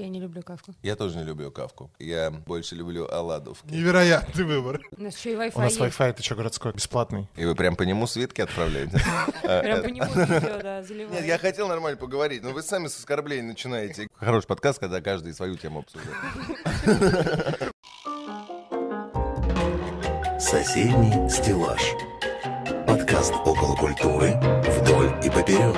Я не люблю Кафку. Я тоже не люблю Кафку. Я больше люблю оладушки. Невероятный выбор. У нас еще и Wi-Fi. У нас Wi-Fi, это что, городской, бесплатный. И вы прям по нему свитки отправляете? Прям по нему видео, да, заливаете. Нет, я хотел нормально поговорить, но вы сами с оскорблений начинаете. Хороший подкаст, когда каждый свою тему обсуждает. Соседний стеллаж. Подкаст около культуры вдоль и поперек.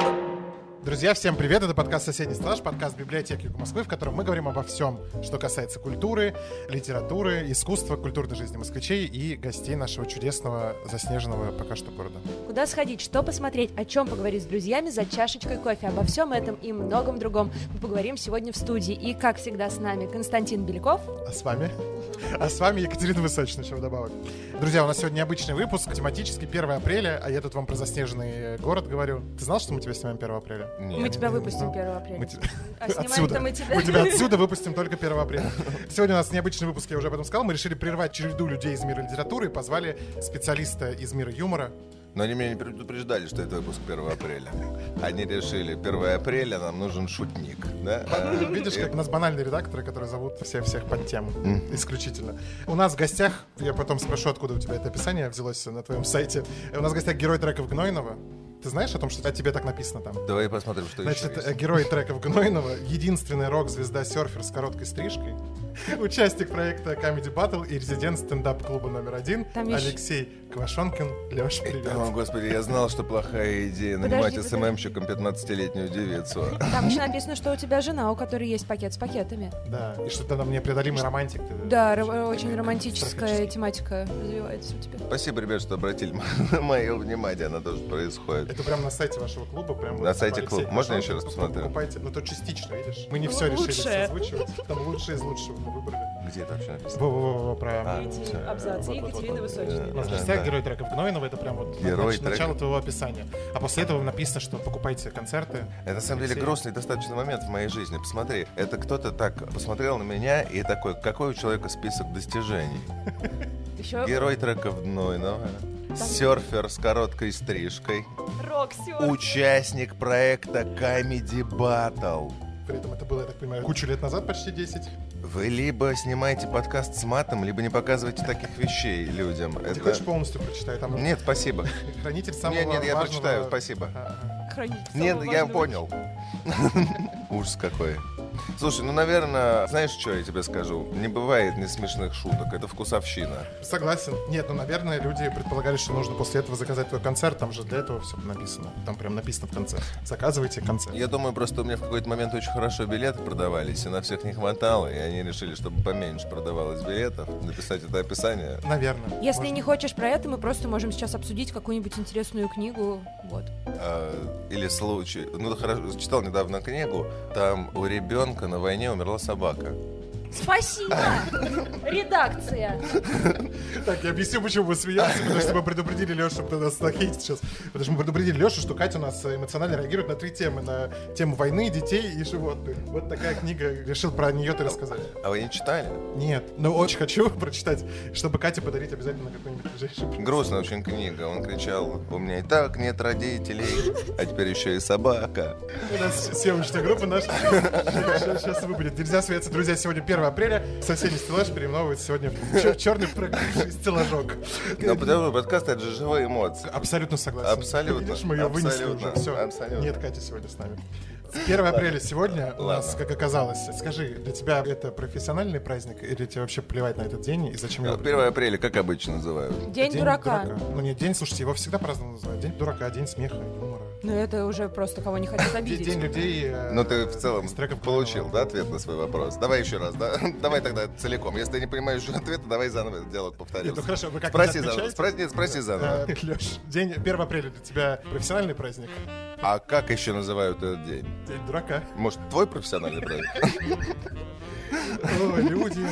Друзья, всем привет! Это подкаст «Соседний стеллаж», подкаст библиотеки Юга Москвы, в котором мы говорим обо всем, что касается культуры, литературы, искусства, культурной жизни москвичей и гостей нашего чудесного, заснеженного пока что города. Куда сходить, что посмотреть, о чем поговорить с друзьями за чашечкой кофе. Обо всем этом и многом другом мы поговорим сегодня в студии. И, как всегда, с нами Константин Беляков. А с вами? А с вами Екатерина Высоцкая, еще вдобавок. Друзья, у нас сегодня необычный выпуск, тематически 1 апреля, а я тут вам про заснеженный город говорю. Ты знал, что мы тебя снимаем 1 апреля? Нет, мы тебя выпустим 1 апреля. А снимаем-то мы тебя. Мы тебя отсюда выпустим только 1 апреля. Сегодня у нас необычный выпуск, я уже об этом сказал. Мы решили прервать череду людей из мира литературы и позвали специалиста из мира юмора. Но они меня не предупреждали, что это выпуск 1 апреля. Они решили, 1 апреля нам нужен шутник. Да? Видишь, как у нас банальные редакторы, которые зовут всех под тему. Исключительно. У нас в гостях, я потом спрошу, откуда у тебя это описание взялось на твоем сайте. У нас в гостях герой треков Гнойного. Ты знаешь о том, что о тебе так написано там? Давай посмотрим, что еще есть. Значит, герой треков Гнойного, единственный рок-звезда-серфер с короткой стрижкой, участник проекта Comedy Battle и резидент Стендап Клуба №1 Алексей Квашонкин. Лёш, привет. О, господи, я знал, что плохая идея нанимать СММщиком 15-летнюю девицу. Там еще написано, что у тебя жена, у которой есть пакет с пакетами. Да, и что там непреодолимый романтик. Да, очень романтическая тематика развивается у тебя. Спасибо, ребят, что обратили мое внимание, она тоже происходит. Это прям на сайте вашего клуба. Прям на сайте клуба. Можно еще раз посмотреть? Покупайте, но то частично, видишь? Мы не все решили озвучивать. Там лучшие из лучшего мы выбрали. Где это вообще написано? Про абзац Екатерины Высоцкой. У нас в гостях герой треков Гнойного. Это прям вот начало твоего описания. А после этого написано, что покупайте концерты. Это на самом деле грустный достаточно момент в моей жизни. Посмотри, это кто-то так посмотрел на меня и такой, какой у человека список достижений? Герой треков Гнойного. Серфер с короткой стрижкой. Рок-серфер. Участник проекта Comedy Battle. При этом это было, я так понимаю, кучу лет назад, почти 10. Вы либо снимаете подкаст с матом, либо не показываете таких вещей людям. Ты хочешь полностью прочитай? Там... Нет, спасибо. Хранитель самого важного... Нет, я прочитаю, спасибо. Хранитель самого... Нет, я понял. Ужас какой. Слушай, наверное, знаешь, что я тебе скажу? Не бывает несмешных шуток, это вкусовщина. Согласен. Нет, наверное, люди предполагали, что нужно после этого заказать твой концерт. Там же для этого все написано. Там прям написано в конце. Заказывайте концерт. Я думаю, просто у меня в какой-то момент очень хорошо билеты продавались, и на всех не хватало, и они решили, чтобы поменьше продавалось билетов, написать это описание. Наверное. Если не хочешь про это, мы просто можем сейчас обсудить какую-нибудь интересную книгу. Вот. Или случай. Хорошо, читал недавно книгу, там у ребенка на войне умерла собака. Спасибо! Редакция! Так, я объясню, почему мы смеялись, потому что мы предупредили Лешу, кто нас хейтит сейчас. Потому что мы предупредили Лешу, что Катя у нас эмоционально реагирует на три темы. На тему войны, детей и животных. Вот такая книга, решил про нее ты рассказать. А вы не читали? Нет, но очень хочу прочитать, чтобы Кате подарить обязательно какой-нибудь ближайший. Грустная очень книга, он кричал, у меня и так нет родителей, а теперь еще и собака. У нас съемочная группа наша сейчас выпадет. Нельзя смеяться, друзья, сегодня 1 апреля соседний стеллаж переименовывается сегодня в черный прогнивший стеллажок. Но потому что подкаст — это же живые эмоции. Абсолютно согласен. Абсолютно. Видишь, мы ее вынесли уже. Все. Абсолютно. Нет, Катя сегодня с нами. 1 апреля сегодня у нас, как оказалось. Скажи, для тебя это профессиональный праздник или тебе вообще плевать на этот день? И зачем его? 1 апреля, как обычно называют? День дурака. Ну нет, день, слушайте, его всегда праздновано называют. День дурака, день смеха, юмора. Ну это уже просто кого не хотят обидеть. День людей. Но ты в целом получил, да, ответ на свой вопрос? Давай еще раз, да? Давай тогда целиком. Если ты не понимаешь ответа, давай заново диалог повторим. Ну хорошо, вы как-то спроси заново. Леш, день 1 апреля для тебя профессиональный праздник? А как еще называют этот день? День дурака. Может, твой профессиональный праздник? Ой, люди,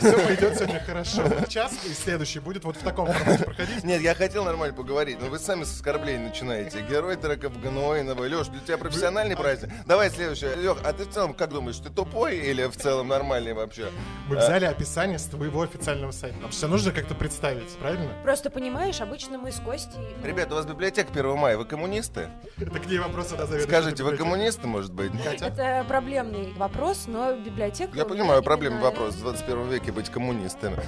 все пойдет сегодня хорошо. Час и следующий будет вот в таком формате проходить. Нет, я хотел нормально поговорить, но вы сами с оскорблений начинаете. Герой треков Гнойного. Лёш, для тебя профессиональный праздник. Давай следующее. Лёх, а ты в целом как думаешь, ты тупой или в целом нормальный вообще? Мы взяли описание с твоего официального сайта. Нам все нужно как-то представить, правильно? Просто понимаешь, обычно мы с Костей... Ребята, у вас библиотека 1 мая, вы коммунисты? Это к ней вопросы назовёт. Скажите, вы коммунисты, может быть? Это проблемный вопрос, но библиотека... Я понимаю, проблемный вопрос. В 21 веке быть коммунистами.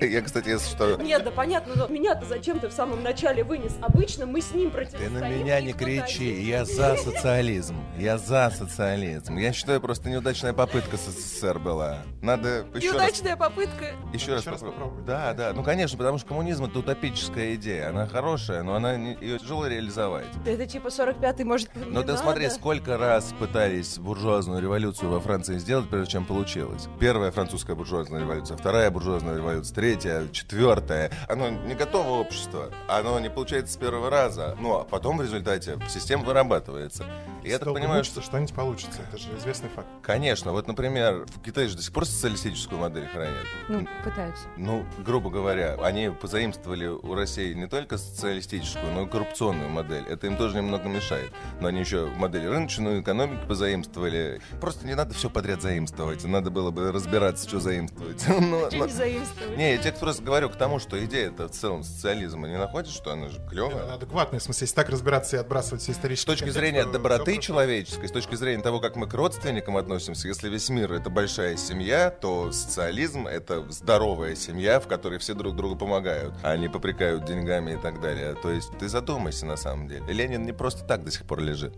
Я, кстати, если что... Нет, да понятно, но меня-то зачем ты в самом начале вынес? Обычно мы с ним противостоим. Ты на меня не кричи, я за социализм. Я за социализм. Я считаю, просто неудачная попытка с СССР была. Надо еще неудачная попытка? Еще раз попробовать. Да, да. Ну, конечно, потому что коммунизм — это утопическая идея. Она хорошая, но она ее тяжело реализовать. Это типа 45-й, может, не надо? Ну, ты смотри, сколько раз пытались буржуазную революцию во Франции сделать, прежде чем получилось. Первая французская буржуазная революция, вторая буржуазная революция, третья, четвертая. Оно не готово общество, оно не получается с первого раза. Но потом в результате система вырабатывается. И я так понимаю, что... Что-нибудь получится, это же известный факт. Конечно, вот, например, в Китае же до сих пор социалистическую модель хранят. Ну, пытаются. Ну, грубо говоря, они позаимствовали у России не только социалистическую, но и коррупционную модель. Это им тоже немного мешает. Но они еще модель рыночную экономику позаимствовали. Просто не надо все подряд заимствовать. Надо было бы разбираться, что заимствовать. Что не заимствовать? Не, я тебе просто говорю к тому, что идея-то в целом социализма, не находишь, что она же клевая? Она адекватная, в смысле, если так разбираться и отбрасывать все исторические... С точки зрения доброты человеческой, с точки зрения того, как мы к родственникам относимся, если весь мир — это большая семья, то социализм — это здоровая семья, в которой все друг другу помогают, а не попрекают деньгами и так далее. То есть ты задумайся, на самом деле. Ленин не просто так до сих пор лежит.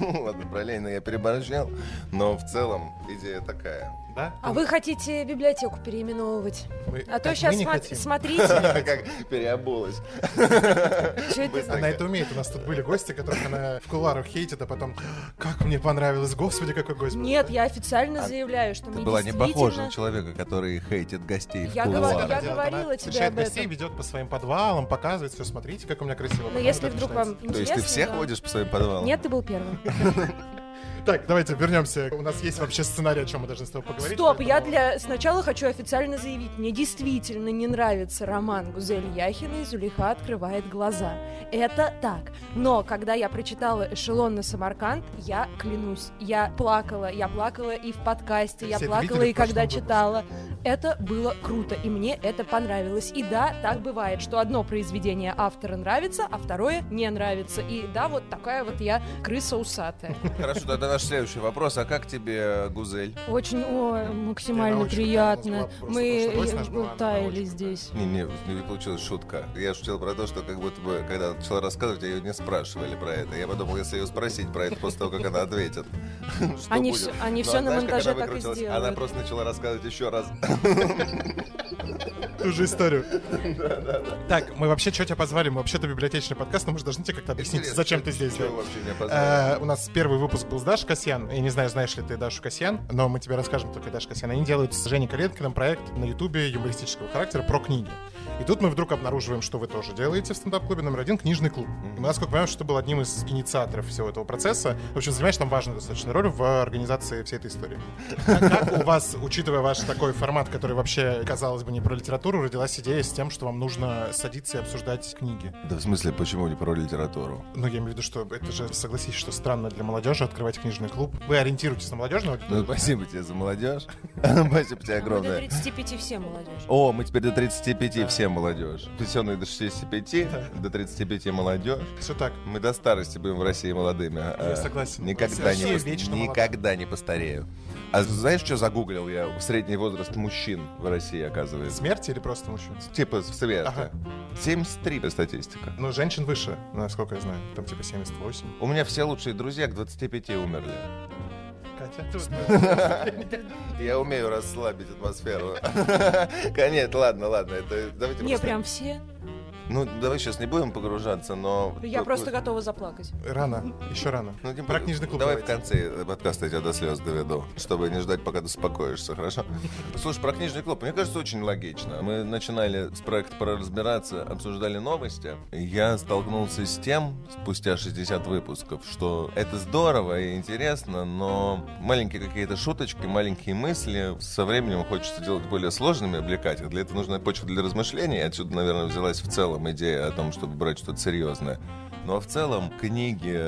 Ладно, про Ленина я переборщил, но в целом идея такая. Да? А вы хотите библиотеку переименовывать? А то сейчас смотрите. Как переобулась. Она это умеет. У нас тут были гости, которых она в кулуарах хейтит, а потом: как мне понравилось, господи, какой гость. Нет, я официально заявляю, что мне действительно... Ты была не похожа на человека, который хейтит гостей в кулуарах. Я говорила тебе об этом. Гостей ведет по своим подвалам, показывает все, смотрите, как у меня красиво. Но если вдруг вам интересно... То есть ты всех водишь по своим подвалам? Нет, ты был первым. Так, давайте вернемся. У нас есть вообще сценарий, о чем мы должны с тобой поговорить. Стоп, поэтому... сначала хочу официально заявить. Мне действительно не нравится роман Гузель Яхиной «Зулейха открывает глаза». Это так. Но когда я прочитала «Эшелон на Самарканд», я клянусь, я плакала и в подкасте, я плакала и когда читала. Это было круто, и мне это понравилось. И да, так бывает, что одно произведение автора нравится, а второе не нравится. И да, вот такая вот я крыса усатая. Хорошо, тогда наш следующий вопрос. А как тебе Гузель? Очень максимально приятно. Мы таяли здесь. Не получилась шутка. Я шутил про то, что как будто бы, когда она начала рассказывать, ее не спрашивали про это. Я подумал, если ее спросить про это после того, как она ответит, что будет. Они все на монтаже так и сделали. Она просто начала рассказывать еще раз ту же историю. Так, мы вообще, что тебя позвали? Мы вообще-то библиотечный подкаст, но мы же должны тебе как-то объяснить, зачем ты здесь. У нас первый выпуск был с Дашей Касьян. Я не знаю, знаешь ли ты Дашу Касьян, но мы тебе расскажем только Дашу Касьян. Они делают с Женей Коленкиным проект на Ютубе юмористического характера про книги. И тут мы вдруг обнаруживаем, что вы тоже делаете в стендап-клубе №1 «Книжный клуб». И мы, насколько понимаем, что ты был одним из инициаторов всего этого процесса. В общем, занимаешь там важную достаточно роль в организации всей этой истории. А как у вас, учитывая ваш такой формат, который вообще, казалось бы, не про литературу, родилась идея с тем, что вам нужно садиться и обсуждать книги? Да в смысле, почему не про литературу? Ну, я имею в виду, что это же, согласись, что странно для молодежи открывать книжный клуб. Вы ориентируетесь на молодежную аудиторию? Ну, спасибо тебе за молодежь. Спасибо тебе огромное. Мы до 35 все молодежь. О, мы теперь до 35 все молодежь. Пенсионные до 65, до 35 молодежь. Все так. Мы до старости будем в России молодыми. Я согласен. Никогда не постарею. А знаешь, что загуглил я? Средний возраст мужчин в России, оказывается. Смерти или просто мужчин? Типа смерти. Ага. 73 статистика. Но женщин выше, насколько я знаю. Там типа 78. У меня все лучшие друзья к 25 умерли. Я умею расслабить атмосферу. Нет, ладно, давайте. Не, прям все. Ну, давай сейчас не будем погружаться, но... Я просто готова заплакать. Рано, еще рано. Про книжный клуб. Давай в конце подкаста я тебя до слез доведу, чтобы не ждать, пока ты успокоишься, хорошо? Слушай, про книжный клуб, мне кажется, очень логично. Мы начинали с проекта «Пора разбираться», обсуждали новости. Я столкнулся с тем, спустя 60 выпусков, что это здорово и интересно, но маленькие какие-то шуточки, маленькие мысли со временем хочется делать более сложными, облекать. Для этого нужна почва для размышлений. Отсюда, наверное, взялась в целом идея о том, чтобы брать что-то серьезное. Ну а в целом книги,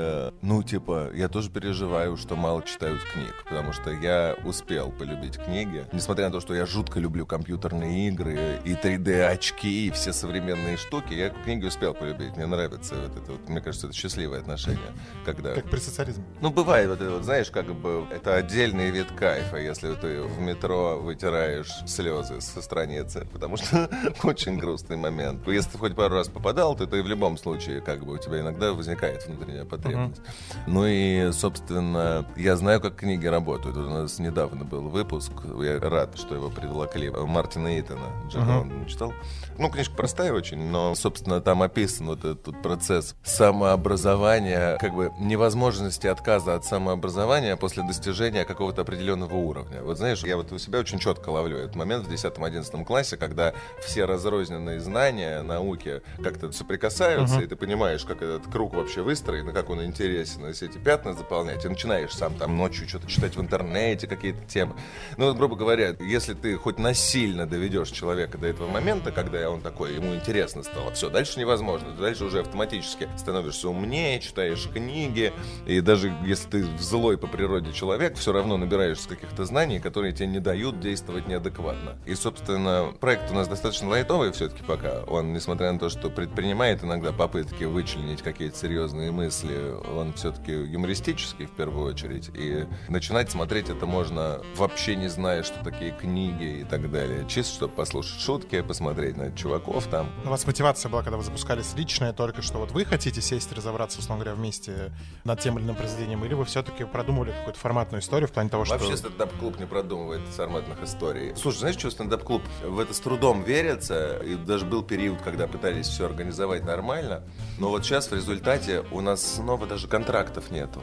ну типа, я тоже переживаю, что мало читают книг, потому что я успел полюбить книги. Несмотря на то, что я жутко люблю компьютерные игры и 3D-очки, и все современные штуки, я книги успел полюбить, мне нравится вот это вот, мне кажется, это счастливое отношение. Когда... Как при социализме. Ну бывает вот это вот, знаешь, как бы это отдельный вид кайфа, если ты в метро вытираешь слезы со страницы, потому что очень грустный момент. Если ты хоть пару раз попадал, то ты в любом случае как бы у тебя иногда возникает внутренняя потребность. Uh-huh. Ну и, собственно, я знаю, как книги работают. У нас недавно был выпуск, я рад, что его привлекли, Мартина Эйтона. Джона, он читал. Ну, книжка простая очень, но, собственно, там описан вот этот процесс самообразования, как бы невозможности отказа от самообразования после достижения какого-то определенного уровня. Вот знаешь, я вот у себя очень четко ловлю этот момент в 10-11 классе, когда все разрозненные знания, науки как-то соприкасаются, и ты понимаешь, как этот круг вообще выстроен, как он интересен, и все эти пятна заполнять, и начинаешь сам там ночью что-то читать в интернете, какие-то темы. Ну, вот, грубо говоря, если ты хоть насильно доведешь человека до этого момента, когда он такой, ему интересно стало, все, дальше невозможно, ты дальше уже автоматически становишься умнее, читаешь книги, и даже если ты злой по природе человек, все равно набираешься каких-то знаний, которые тебе не дают действовать неадекватно. И, собственно, проект у нас достаточно лайтовый все-таки пока. Он, несмотря на то, что предпринимает иногда попытки вычленить какие-то серьезные мысли, он все-таки юмористический в первую очередь, и начинать смотреть это можно вообще не зная, что такие книги и так далее, чисто чтобы послушать шутки, посмотреть на чуваков там. У вас мотивация была, когда вы запускались личная только, что вот вы хотите сесть и разобраться, условно говоря, вместе над тем или иным произведением, или вы все-таки продумывали какую-то форматную историю в плане того, что... Вообще стендап-клуб не продумывает форматных историй. Слушай, знаешь, что стендап-клуб? В это с трудом верится, и даже был период, когда пытались все организовать нормально, но вот сейчас в результате у нас снова даже контрактов нету.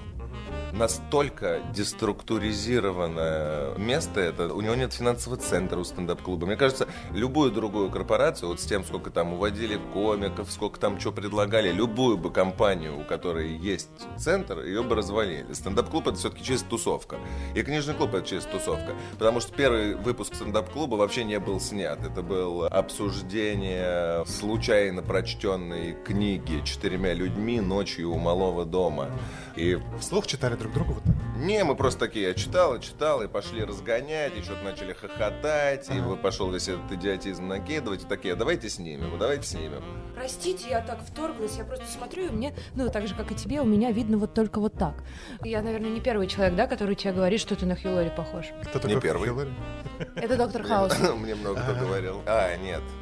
Настолько деструктуризированное место это, у него нет финансового центра у стендап-клуба. Мне кажется, любую другую корпорацию, вот с тем, сколько там уводили комиков, сколько там что предлагали, любую бы компанию, у которой есть центр, ее бы развалили. Стендап-клуб это все-таки чисто тусовка. И книжный клуб это чисто тусовка. Потому что первый выпуск стендап-клуба вообще не был снят. Это было обсуждение случайно прочтенной книги 4 людьми ночью у малого дома. И вслух читали друг другу вот так? Не, мы просто такие, я читал, и пошли разгонять, и что-то начали хохотать, и пошел весь этот идиотизм накидывать, и такие, давайте снимем. Простите, я так вторглась, я просто смотрю, и мне, ну, так же, как и тебе, у меня видно вот только вот так. Я, наверное, не первый человек, да, который тебе говорит, что ты на Хью Лори похож. Кто такой не первый. Хью Лори? Это доктор Хаус. Мне много кто говорил.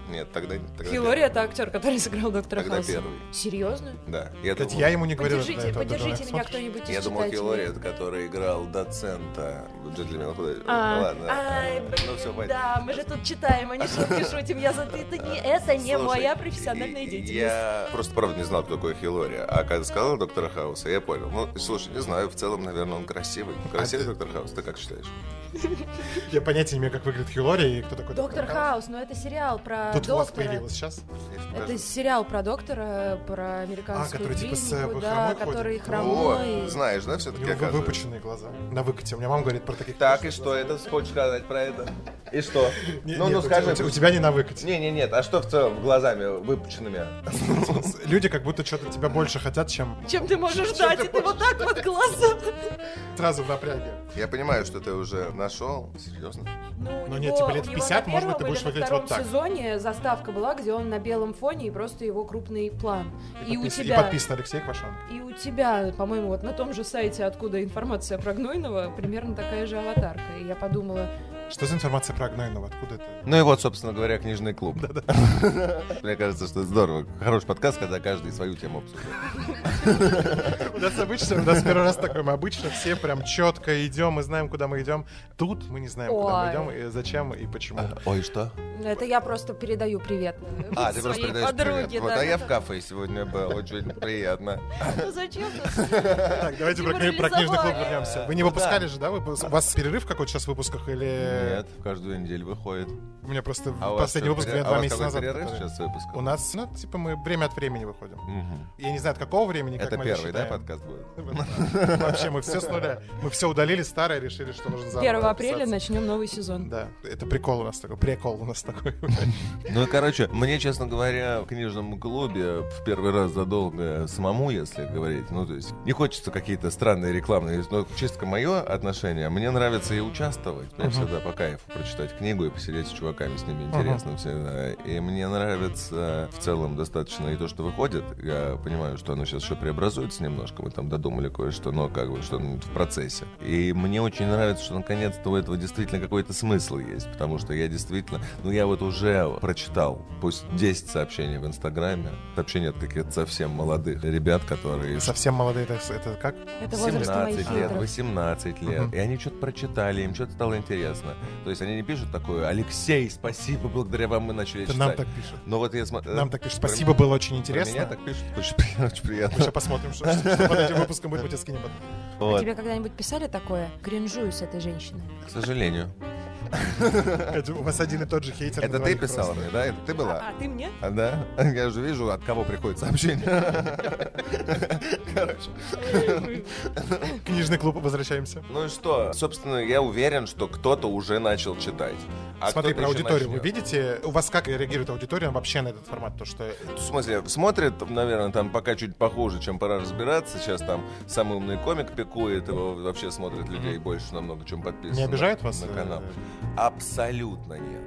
Нет, тогда... Хью Лори — это актер, который сыграл доктора Хауса. Тогда первый. Серьезно? Да. Я ему не говорил. Поддержите меня кто-нибудь из читателей. Я думал, Хью Лори — это который играл доцента «Джентльмен Художник». Ладно. Да, мы же тут читаем, а не шутки шутим. Это не моя профессиональная деятельность. Я просто, правда, не знал, кто такой Хью Лори. А когда сказал доктора Хауса, я понял. Ну, слушай, не знаю, в целом, наверное, он красивый. Красивый доктор Хаус, ты как считаешь? Я понятия не имею, как выглядит Хью Лори и кто такой доктор Хаус. Но это сериал про доктора. Тут у вас появилось сейчас? Это сериал про доктора, про американскую клинику, да, который хромой. Знаешь, да, все-таки выпученные глаза на выкате. У меня мама говорит про таких. Так, и что это? Хочешь сказать про это? И что? Ну, скажи. У тебя не на выкате. Нет. А что в целом глазами выпученными? Люди как будто что-то тебя больше хотят, чем ты можешь дать. И ты вот так вот глаза. Сразу в напряге. Я понимаю, что ты уже нашел. Серьезно? Ну нет, тебе лет 50, может быть, ты будешь выглядеть вот так. В сезоне заставка была, где он на белом фоне и просто его крупный план. И у тебя... И подписан Алексей Квашонкин. И у тебя, по-моему, вот на том же сайте, откуда информация про Гнойного, примерно такая же аватарка. И я подумала... Что за информация про Гнойного? Откуда это? Ну и вот, собственно говоря, книжный клуб. Мне кажется, что здорово. Хороший подкаст, когда каждый свою тему обсуждает. У нас обычно, у нас первый раз такой, мы обычно все прям четко идем, мы знаем, куда мы идем. Тут мы не знаем, куда мы идем, и зачем, и почему. Ой, что? Это я просто передаю привет. А, ты просто передаешь привет. Вот, а я в кафе сегодня был, очень приятно. Ну зачем? Так, давайте про книжный клуб вернемся. Вы не выпускали же, да? У вас перерыв какой-то сейчас в выпусках или... Нет, каждую неделю выходит. У меня просто последний выпуск был 2 месяца назад. У нас, ну, типа, мы время от времени выходим. Я не знаю, от какого времени, как мы считаем. Это первый, да, подкаст будет? Вообще, мы все с нуля. Мы все удалили старое, решили, что нужно заново. 1 апреля начнем новый сезон. Да, это прикол у нас такой, Ну, короче, мне, честно говоря, в книжном клубе в первый раз задолго самому, если говорить, ну, то есть не хочется какие-то странные рекламные, но чисто мое отношение, мне нравится и участвовать, мне всегда по кайфу прочитать книгу и посидеть с чуваками, с ними интересно всегда. И мне нравится в целом достаточно и то, что выходит. Я понимаю, что оно сейчас еще преобразуется немножко, мы там додумали кое-что, но как бы, что в процессе. И мне очень нравится, что наконец-то у этого действительно какой-то смысл есть, потому что я действительно, ну я вот уже прочитал, пусть 10 сообщений в Инстаграме, сообщения от каких-то совсем молодых ребят, которые... Совсем молодые, это как? Это 17 лет, 18 лет. И они что-то прочитали, им что-то стало интересно. То есть они не пишут такое: «Алексей, спасибо, благодаря вам мы начали читать». Нам так пишут. Но вот я нам так пишут. Спасибо, было очень интересно. Меня так пишут. Очень приятно. Мы сейчас посмотрим, что под этим выпуском будет, мы тебе скинем. А тебе когда-нибудь писали такое? Кринжую с этой женщиной. К сожалению. У вас один и тот же хейтер. Это ты писала мне, да? Это ты была? А ты мне? Да. Я же вижу, от кого приходит сообщение. Короче. Книжный клуб, возвращаемся. Ну и что? Собственно, я уверен, что кто-то уже начал читать. Смотри, про аудиторию. Вы видите, у вас как реагирует аудитория вообще на этот формат? То, что... В смысле, смотрит, наверное, там пока чуть похуже, чем «Пора разбираться». Сейчас там самый умный комик пикует, его вообще смотрят людей больше намного, чем подписано. Не обижает вас? На канал. Абсолютно нет.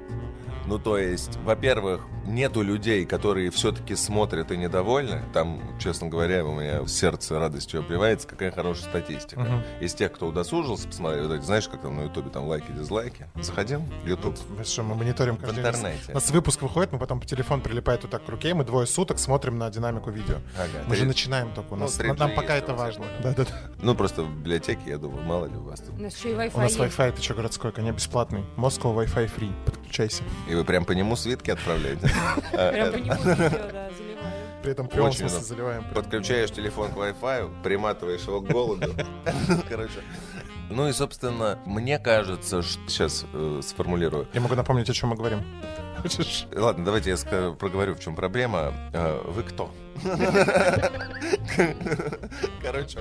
Ну, то есть, во-первых, нету людей, которые все-таки смотрят и недовольны. Там, честно говоря, у меня сердце радостью обливается, какая хорошая статистика. Из тех, кто удосужился посмотреть, вот, знаешь, как там на Ютубе, там лайки, дизлайки. Заходил? Ютуб. Мы что, мы мониторим каждый день. В интернете. У нас выпуск выходит, мы потом по телефону прилипает вот так к руке, и мы 2 суток смотрим на динамику видео. Ага, мы же начинаем только. У нас, ну, нам пока это важно. Да-да-да. Ну, просто в библиотеке, я думаю, мало ли у вас тут. У нас еще и Wi-Fi. У нас Wi-Fi, ты что, городской, конечно, бесплатный. Moscow Wi-Fi free. Подключайся. И вы прям по нему свитки отправляете? Прям по нему видео, да, заливаем. При этом прямом смысле заливаем. Подключаешь телефон к Wi-Fi, приматываешь его к голоду. Короче. Ну и, собственно, мне кажется, что... Сейчас сформулирую. Я могу напомнить, о чем мы говорим. Хочешь? Ладно, давайте я проговорю, в чем проблема. Вы кто? Короче...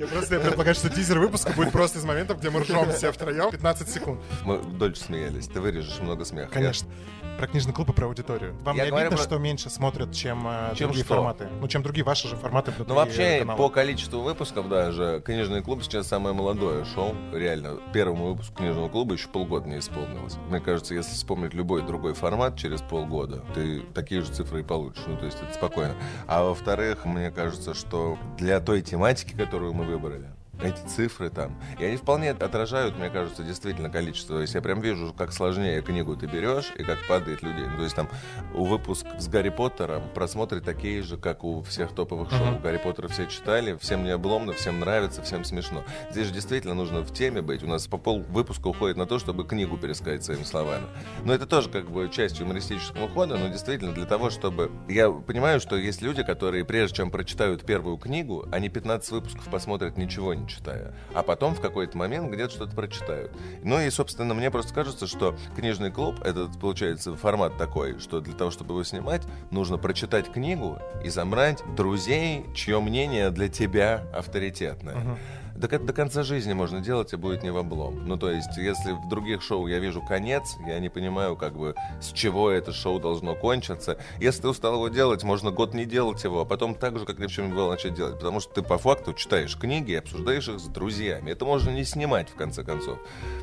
Я просто предполагаю, что тизер выпуска будет просто из моментов, где мы ржем все втроем 15 секунд. Мы дольше смеялись, ты вырежешь много смеха. Конечно. Про книжный клуб и про аудиторию. Вам не обидно, что меньше смотрят, чем другие форматы? Ну, чем другие ваши же форматы. Ну, вообще, по количеству выпусков даже, книжный клуб сейчас самое молодое шоу. Реально, первому выпуску книжного клуба еще полгода не исполнилось. Мне кажется, если вспомнить любой другой формат через полгода, ты такие же цифры и получишь. Ну, то есть это спокойно. А во-вторых, мне кажется, что для той тематики, которую мы выбрали, эти цифры там, и они вполне отражают, мне кажется, действительно количество. То есть я прям вижу, как сложнее книгу ты берешь и как падает людей. Ну, то есть там у выпуск с Гарри Поттером просмотры такие же, как у всех топовых шоу. Гарри Поттера все читали, всем не обломно, всем нравится, всем смешно. Здесь же действительно нужно в теме быть. У нас по пол выпуска уходит на то, чтобы книгу пересказать своими словами. Но это тоже как бы часть юмористического хода, но действительно для того, чтобы... Я понимаю, что есть люди, которые прежде чем прочитают первую книгу, они 15 выпусков посмотрят, ничего не читая, а потом в какой-то момент где-то что-то прочитают. Ну и, собственно, мне просто кажется, что книжный клуб — это, получается, формат такой, что для того, чтобы его снимать, нужно прочитать книгу и собрать друзей, чье мнение для тебя авторитетное. Так это до конца жизни можно делать, и будет не в облом. Ну, то есть, если в других шоу я вижу конец, я не понимаю, как бы, с чего это шоу должно кончиться. Если ты устал его делать, можно год не делать его, а потом так же, как ни в чем не было, начать делать. Потому что ты по факту читаешь книги и обсуждаешь их с друзьями. Это можно не снимать, в конце концов.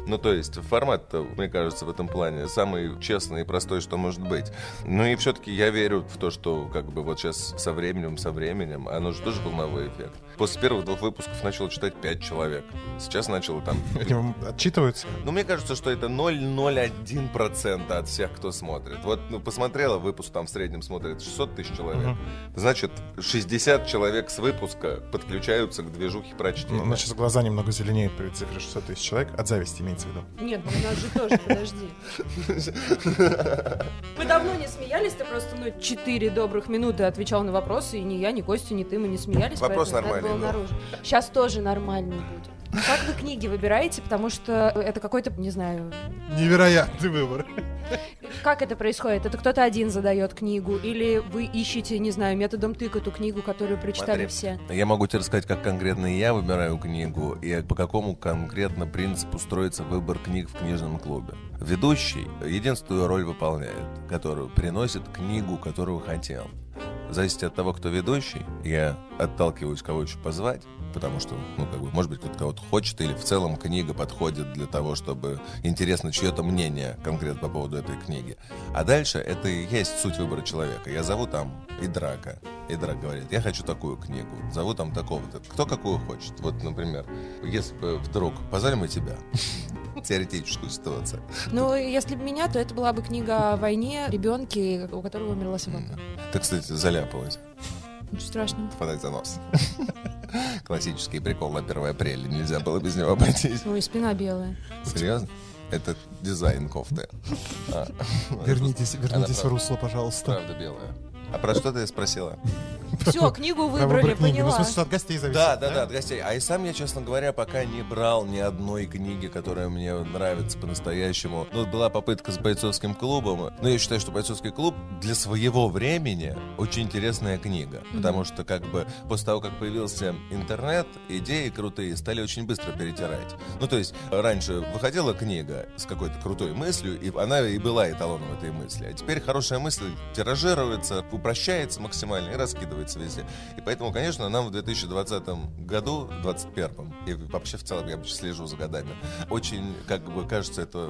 Ну, то есть, формат, мне кажется, в этом плане самый честный и простой, что может быть. Ну, и все-таки я верю в то, что, как бы, вот сейчас со временем, оно же тоже волновой эффект. После первых 2 выпусков начал читать 5 человек. Сейчас начало там... Этим отчитываются? Ну, мне кажется, что это 0,01% от всех, кто смотрит. Вот, ну, посмотрела выпуск, там в среднем смотрит 600 тысяч человек. Угу. Значит, 60 человек с выпуска подключаются к движухе прочтения. У нас сейчас глаза немного зеленеют при цифре 600 тысяч человек. От зависти имеется в виду. Нет, у нас же тоже, подожди. Мы давно не смеялись, ты просто, 4 добрых минуты отвечал на вопросы, и ни я, ни Костя, ни ты, мы не смеялись. Вопрос нормальный. Сейчас тоже нормальный будет. Как вы книги выбираете? Потому что это какой-то, не знаю... Невероятный выбор. Как это происходит? Это кто-то один задает книгу? Или вы ищете, не знаю, методом тыка ту книгу, которую прочитали все? Я могу тебе рассказать, как конкретно я выбираю книгу и по какому конкретно принципу строится выбор книг в книжном клубе. Ведущий единственную роль выполняет, которую приносит книгу, которую хотел. В зависимости от того, кто ведущий, я отталкиваюсь, кого еще позвать, потому что, может быть, кто-то кого-то хочет, или в целом книга подходит для того, чтобы интересно чье-то мнение конкретно по поводу этой книги. А дальше это и есть суть выбора человека. Я зову там Идрака. Идрак говорит, я хочу такую книгу, зову там такого-то. Кто какую хочет? Вот, например, если бы вдруг позвали мы тебя... теоретическую ситуацию. Если бы меня, то это была бы книга о войне, ребенке, у которого умерла собака. Ты, кстати, заляпалась. Ничего страшного. Подай за нос. Классический прикол на 1 апреля. Нельзя было без него обойтись. Ой, спина белая. Серьезно? Это дизайн кофты. Вернитесь в русло, пожалуйста. Правда белая. А про что ты спросила? Все, книгу выбрали, поняла. В смысле, от гостей зависит. Да, от гостей. А и сам я, честно говоря, пока не брал ни одной книги, которая мне нравится по-настоящему. Была попытка с Бойцовским клубом. Но я считаю, что Бойцовский клуб для своего времени очень интересная книга. Потому что, после того, как появился интернет, идеи крутые стали очень быстро перетирать. Раньше выходила книга с какой-то крутой мыслью, и она и была эталоном этой мысли. А теперь хорошая мысль тиражируется, упрощается максимально и раскидывается везде. И поэтому, конечно, нам в 2020 году, 2021, и вообще в целом я слежу за годами, очень, кажется, это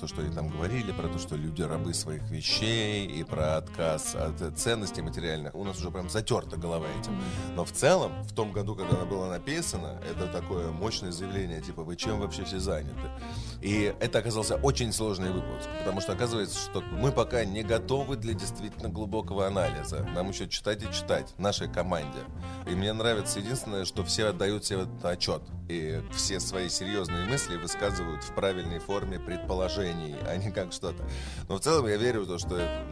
то, что они там говорили, про то, что люди рабы своих вещей, и про отказ от ценностей материальных. У нас уже прям затерта голова этим. Но в целом, в том году, когда она была написана, это такое мощное заявление, типа, вы чем вообще все заняты? И это оказался очень сложный выпуск, потому что оказывается, что мы пока не готовы для действительно глубокого анализа. Нам еще читать и читать. Нашей команде. И мне нравится единственное, что все отдают себе этот отчет. И все свои серьезные мысли высказывают в правильной форме предположений, а не как что-то. Но в целом я верю в то, что это,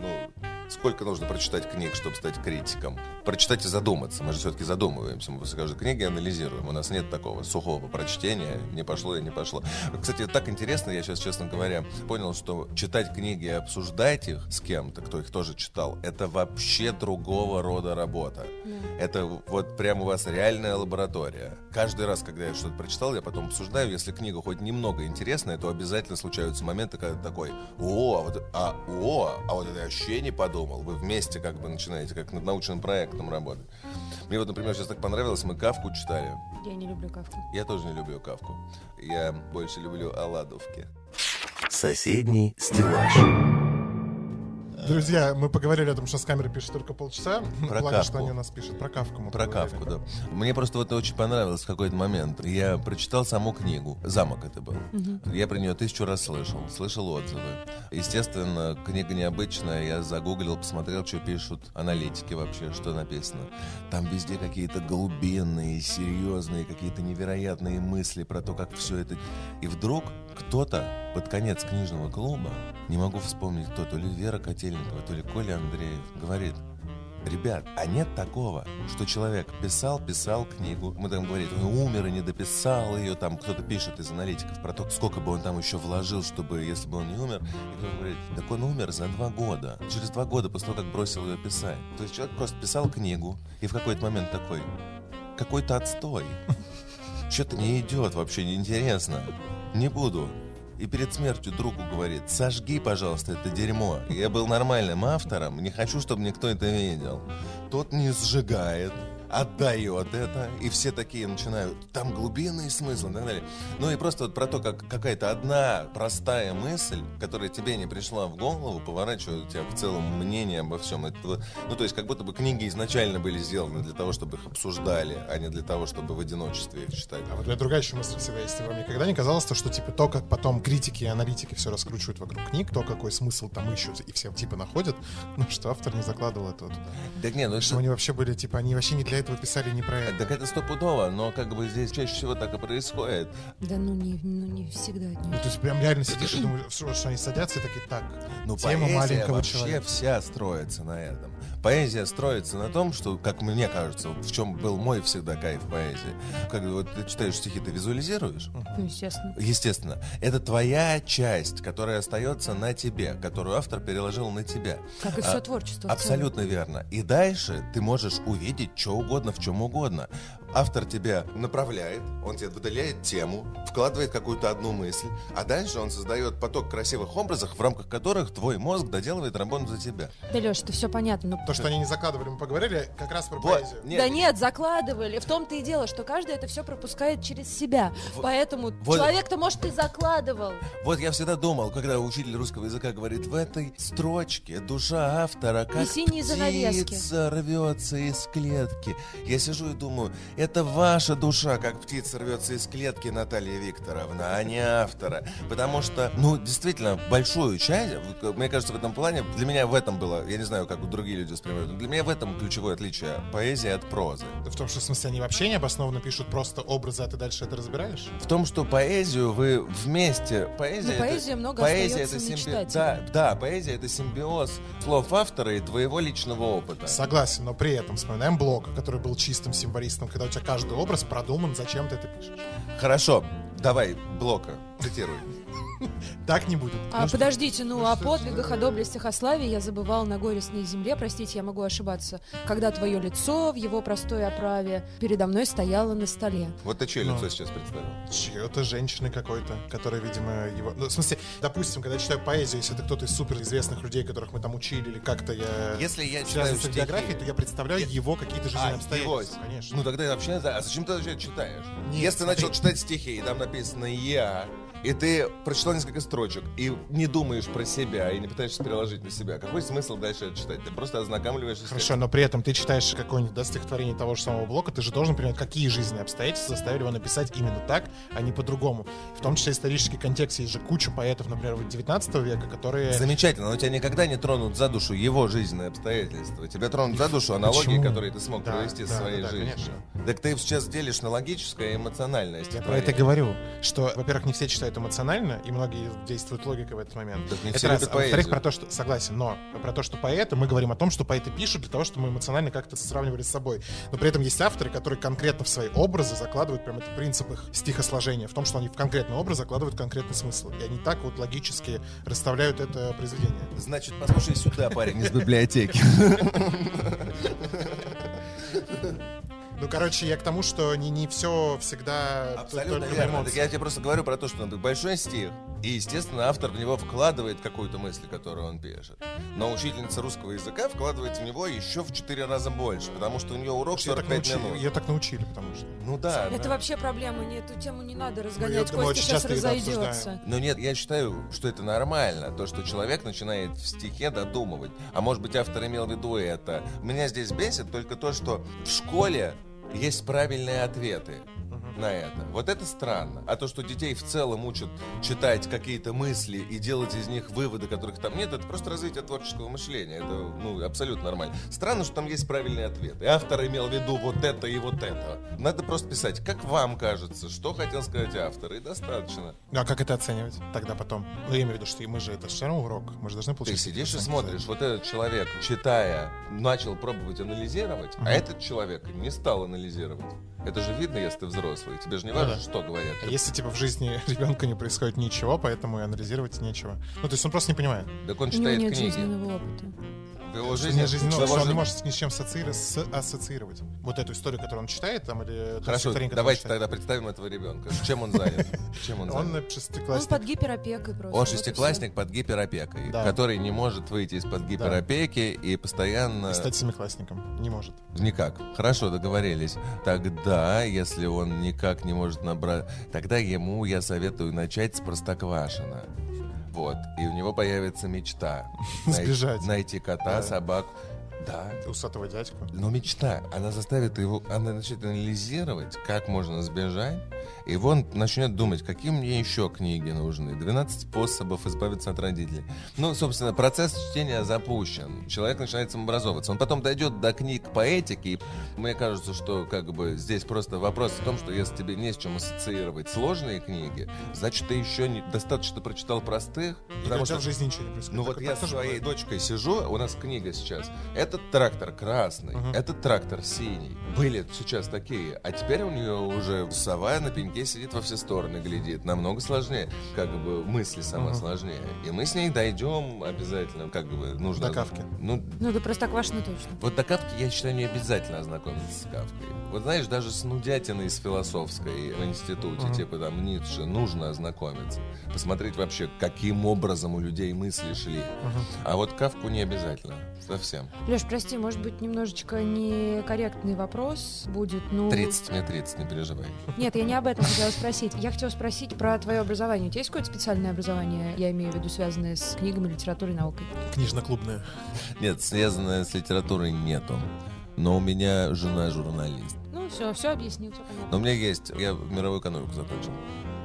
сколько нужно прочитать книг, чтобы стать критиком? Прочитать и задуматься. Мы же все-таки задумываемся. Мы после каждой книги анализируем. У нас нет такого сухого прочтения. Не пошло и не пошло. Кстати, так интересно. Я сейчас, честно говоря, понял, что читать книги и обсуждать их с кем-то, кто их тоже читал, это вообще другого рода работа. Это вот прям у вас реальная лаборатория. Каждый раз, когда я что-то прочитал, я потом обсуждаю. Если книга хоть немного интересная, то обязательно случаются моменты, когда такой вот это вообще не подумал. Вы вместе начинаете как над научным проектом работать. Мне вот, например, сейчас так понравилось, мы Кафку читали. Я не люблю Кафку. Я тоже не люблю Кафку. Я больше люблю оладушки. Соседний стеллаж. Друзья, мы поговорили о том, что с камеры пишет только полчаса. Благо, что они у нас пишут. Про Кафку мы поговорили. Кафку, да. Мне просто вот очень понравилось в какой-то момент. Я прочитал саму книгу. «Замок» это был. Угу. Я про нее 1000 раз слышал. Слышал отзывы. Естественно, книга необычная. Я загуглил, посмотрел, что пишут аналитики вообще, что написано. Там везде какие-то глубинные, серьезные, какие-то невероятные мысли про то, как все это... И вдруг кто-то под конец книжного клуба, не могу вспомнить кто, то ли Вера Котельникова, то ли Коля Андреев, говорит: ребят, а нет такого, что человек писал книгу, мы там говорим, он умер и не дописал ее, там кто-то пишет из аналитиков про то, сколько бы он там еще вложил, чтобы, если бы он не умер, и кто-то говорит, так он умер за 2 года, через 2 года после того, как бросил ее писать. То есть человек просто писал книгу, и в какой-то момент такой, какой-то отстой, что-то не идет, вообще неинтересно, не буду. И перед смертью другу говорит: сожги, пожалуйста, это дерьмо. Я был нормальным автором, не хочу, чтобы никто это видел. Тот не сжигает. отдает это, и все такие начинают, там глубинный смысл и так далее. Ну и просто вот про то, как какая-то одна простая мысль, которая тебе не пришла в голову, поворачивает у тебя в целом мнение обо всем. Это, ну то есть как будто бы книги изначально были сделаны для того, чтобы их обсуждали, а не для того, чтобы в одиночестве их читать. А вот для другая еще мысль всегда есть. Вам никогда не казалось, что типа то, как потом критики и аналитики все раскручивают вокруг книг, то, какой смысл там ищут и все типа находят, ну что автор не закладывал этого туда. Так нет, ну что они вообще были, типа они вообще не для этого писали, не про это. Так это стопудово, но как бы здесь чаще всего так и происходит. Да ну не всегда. Нет. Ну то есть прям реально сидишь и думаешь, что они садятся и такие, так, ну, тема маленького вообще человека. Вся строится на этом. Поэзия строится на том, что, как мне кажется, вот в чем был мой всегда кайф поэзии. Как вот ты читаешь стихи, ты визуализируешь? Ну, естественно. Естественно. Это твоя часть, которая остается на тебе, которую автор переложил на тебя. Как и все творчество. Абсолютно верно. И дальше ты можешь увидеть что угодно, в чем угодно. Автор тебя направляет, он тебе выделяет тему, вкладывает какую-то одну мысль, а дальше он создает поток красивых образов, в рамках которых твой мозг доделывает работу за тебя. Да, Лёш, это все понятно. Но... То, что они не закладывали, мы поговорили как раз про поэзию. Нет, да нет, закладывали. В том-то и дело, что каждый это все пропускает через себя. Поэтому человек-то, может, и закладывал. Вот я всегда думал, когда учитель русского языка говорит, в этой строчке душа автора как птица рвется из клетки. Я сижу и думаю... Это ваша душа, как птица, рвется из клетки, Наталья Викторовна, а не автора. Потому что, ну, действительно, большую часть, мне кажется, в этом плане, для меня в этом было, я не знаю, как другие люди воспринимают, но для меня в этом ключевое отличие поэзии от прозы. В том, что, в смысле, они вообще необоснованно пишут просто образы, а ты дальше это разбираешь? В том, что поэзию вы вместе... Поэзия это симбиоз. Да, поэзия — это симбиоз слов автора и твоего личного опыта. Согласен, но при этом вспоминаем Блока, который был чистым символистом, когда у тебя каждый образ продуман, зачем ты это пишешь. Хорошо, давай Блока, цитируй. Так не будет. Подождите, а о подвигах, о доблестях, о славе я забывал на горестной земле. Простите, я могу ошибаться. Когда твое лицо в его простой оправе передо мной стояло на столе. Вот ты чье лицо сейчас представил? Чье-то женщины какой-то, которая, видимо, его... Ну, в смысле, допустим, когда я читаю поэзию, если это кто-то из суперизвестных людей, которых мы там учили, или как-то я... Если я читаю в биографии, то я представляю его какие-то жизненные обстоятельства. Конечно. Ну, тогда вообще... А зачем ты вообще читаешь? Нет, если ты начал читать стихи, и там написано «Я», и ты прочитал несколько строчек и не думаешь про себя, и не пытаешься переложить на себя, какой смысл дальше это читать? Ты просто ознакомливаешься. Хорошо, но при этом ты читаешь какое-нибудь стихотворение того же самого Блока, ты же должен понимать, какие жизненные обстоятельства заставили его написать именно так, а не по-другому. В том числе исторический контекст. Есть же куча поэтов, например, 19 века, которые... Замечательно, но тебя никогда не тронут за душу его жизненные обстоятельства. Тебя тронут за душу аналогии, которые ты смог провести со своей жизнью. Конечно. Так ты сейчас делишь на логическое и эмоциональное стихотворение. Я про это говорю, что, во-первых, не все читают эмоционально, и многие действуют логикой в этот момент. Это раз. А во-вторых, про то, что... Согласен, но про то, что поэты... Мы говорим о том, что поэты пишут для того, чтобы мы эмоционально как-то сравнивали с собой. Но при этом есть авторы, которые конкретно в свои образы закладывают прям этот принцип их стихосложения, в том, что они в конкретный образ закладывают конкретный смысл. И они так вот логически расставляют это произведение. Значит, послушай сюда, парень из библиотеки. Ну, короче, я к тому, что не все всегда... Абсолютно верно. Так я тебе просто говорю про то, что это большой стих, и, естественно, автор в него вкладывает какую-то мысль, которую он пишет. Но учительница русского языка вкладывает в него еще в 4 раза больше, потому что у нее урок 45 минут. Ее так научили, потому что... Ну да. Это вообще проблема, эту тему не надо разгонять, Костя сейчас разойдется. Ну нет, я считаю, что это нормально, то, что человек начинает в стихе додумывать. А может быть, автор имел в виду это. Меня здесь бесит только то, что в школе есть правильные ответы на это. Вот это странно. А то, что детей в целом учат читать какие-то мысли и делать из них выводы, которых там нет, это просто развитие творческого мышления. Это, абсолютно нормально. Странно, что там есть правильные ответы. Автор имел в виду вот это и вот это. Надо просто писать, как вам кажется, что хотел сказать автор, и достаточно. А как это оценивать тогда потом? Я имею в виду, что мы же, это же все равно урок. Мы же должны получить... Ты сидишь и смотришь. Вот этот человек, читая, начал пробовать анализировать, а этот человек не стал анализировать. Это же видно, если ты взрослый. Тебе же не важно, что говорят. А если, в жизни ребенка не происходит ничего, поэтому и анализировать нечего. То есть он просто не понимает. Так он читает книги. Что он не может ни с чем ассоциировать. Вот эту историю, которую он читает, там, или... Хорошо, давайте тогда представим этого ребенка. Чем он занят? Он шестиклассник. Он под гиперопекой просто. Он шестиклассник под гиперопекой, который не может выйти из-под гиперопеки и постоянно... И стать семиклассником. Не может. Никак. Хорошо, договорились. Тогда, если он никак не может набрать... Тогда ему я советую начать с Простоквашино. Вот. И у него появится мечта. Сбежать. Найти кота, да. Собак. Да. Усатого дядьку. Но мечта, она заставит его, она начнет анализировать, как можно сбежать. И он начнет думать, какие мне еще книги нужны. 12 способов избавиться от родителей. Ну, собственно, процесс чтения запущен. Человек начинает самообразовываться. Он потом дойдет до книг по этике. И мне кажется, что как бы здесь просто вопрос в том, что если тебе не с чем ассоциировать сложные книги, значит, ты еще недостаточно прочитал простых. Потому что в жизни ничего не происходит. Ну вот я со своей дочкой сижу, у нас книга сейчас. Этот трактор красный, этот трактор синий. Были сейчас такие, а теперь у нее уже сова на пеньке сидит во все стороны, глядит. Намного сложнее, как бы мысли сама сложнее. И мы с ней дойдем обязательно, как бы нужно... До Кавки. Ну да, Простоквашино точно. Вот до Кавки, я считаю, не обязательно ознакомиться с Кавкой. Вот знаешь, даже с нудятиной с философской в институте, типа там Ницше, нужно ознакомиться. Посмотреть вообще, каким образом у людей мысли шли. А вот Кавку не обязательно. Совсем. Леш, прости, может быть, немножечко некорректный вопрос будет, но... 30 мне 30, не переживай. Нет, я не об этом хотела спросить. Я хотела спросить про твое образование. У тебя есть какое-то специальное образование, я имею в виду, связанное с книгами, литературой, наукой? Книжно-клубное. Нет, связанное с литературой нету. Но у меня жена журналист. Ну все, все объяснил, все понятно. Но у меня есть, я мировую экономику закончил.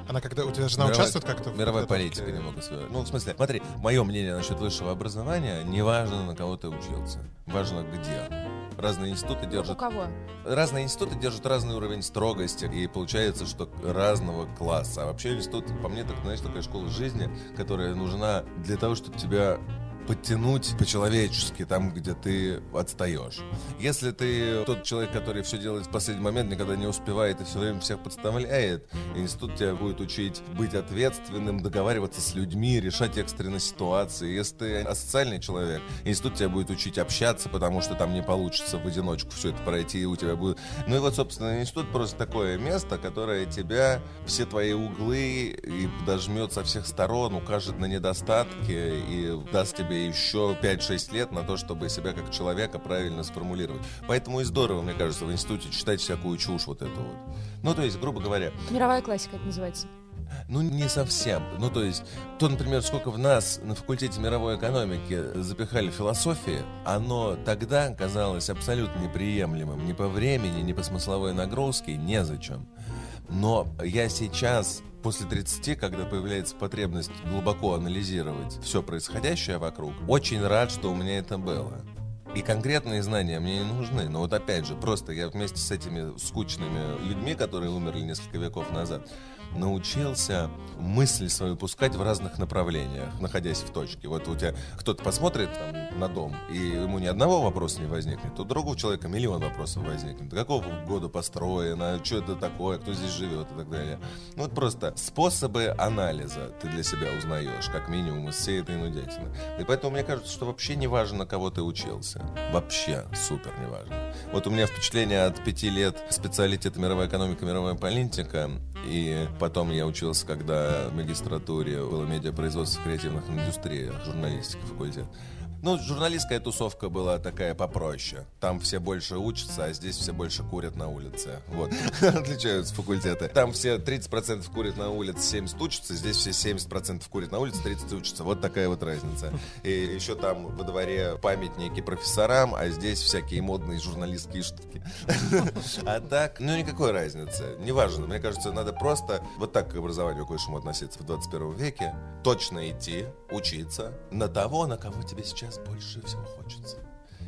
Она когда у тебя жена участвует как-то? Мировая политика немного своя. Ну, в смысле, смотри, мое мнение насчет высшего образования, не важно, на кого ты учился, важно где. Разные институты держат... У кого? Разные институты держат разный уровень строгости, и получается, что разного класса. А вообще институт, по мне, так, знаешь, такая школа жизни, которая нужна для того, чтобы тебя... подтянуть по-человечески там, где ты отстаешь. Если ты тот человек, который все делает в последний момент, никогда не успевает и все время всех подставляет, институт тебя будет учить быть ответственным, договариваться с людьми, решать экстренные ситуации. Если ты асоциальный человек, институт тебя будет учить общаться, потому что там не получится в одиночку все это пройти, и у тебя будет... Ну и вот, собственно, институт просто такое место, которое тебя, все твои углы и подожмет со всех сторон, укажет на недостатки и даст тебе еще 5-6 лет на то, чтобы себя как человека правильно сформулировать. Поэтому и здорово, мне кажется, в институте читать всякую чушь вот эту вот. Ну, то есть, грубо говоря... Мировая классика это называется. Ну, не совсем. Ну, то есть, то, например, сколько в нас на факультете мировой экономики запихали философии, оно тогда казалось абсолютно неприемлемым. Ни по времени, ни по смысловой нагрузке, незачем. Но я сейчас... После 30, когда появляется потребность глубоко анализировать все происходящее вокруг, очень рад, что у меня это было. И конкретные знания мне не нужны. Но вот опять же, просто я вместе с этими скучными людьми, которые умерли несколько веков назад, научился мысль свою пускать в разных направлениях, находясь в точке. Вот у тебя кто-то посмотрит там, на дом, и ему ни одного вопроса не возникнет, у другого человека миллион вопросов возникнет. Какого года построено, что это такое, кто здесь живет и так далее. Ну вот просто способы анализа ты для себя узнаешь, как минимум, из всей этой нудятины. И поэтому мне кажется, что вообще не важно, на кого ты учился. Вообще супер не важно. Вот у меня впечатление от 5 лет специалитета мировая экономика, мировая политика, и потом я учился, когда в магистратуре было медиапроизводство в креативных индустриях, журналистика факультет. Ну, журналистская тусовка была такая попроще. Там все больше учатся, а здесь все больше курят на улице. Вот. Отличаются факультеты. Там все 30% курят на улице, 70% учатся. Здесь все 70% курят на улице, 30% учатся. Вот такая вот разница. И еще там во дворе памятники профессорам, а здесь всякие модные журналистские штуки. А так, ну, никакой разницы. Неважно. Мне кажется, надо просто вот так к образованию кое-чему относиться в 21 веке. Точно идти, учиться на того, на кого тебе сейчас больше всего хочется.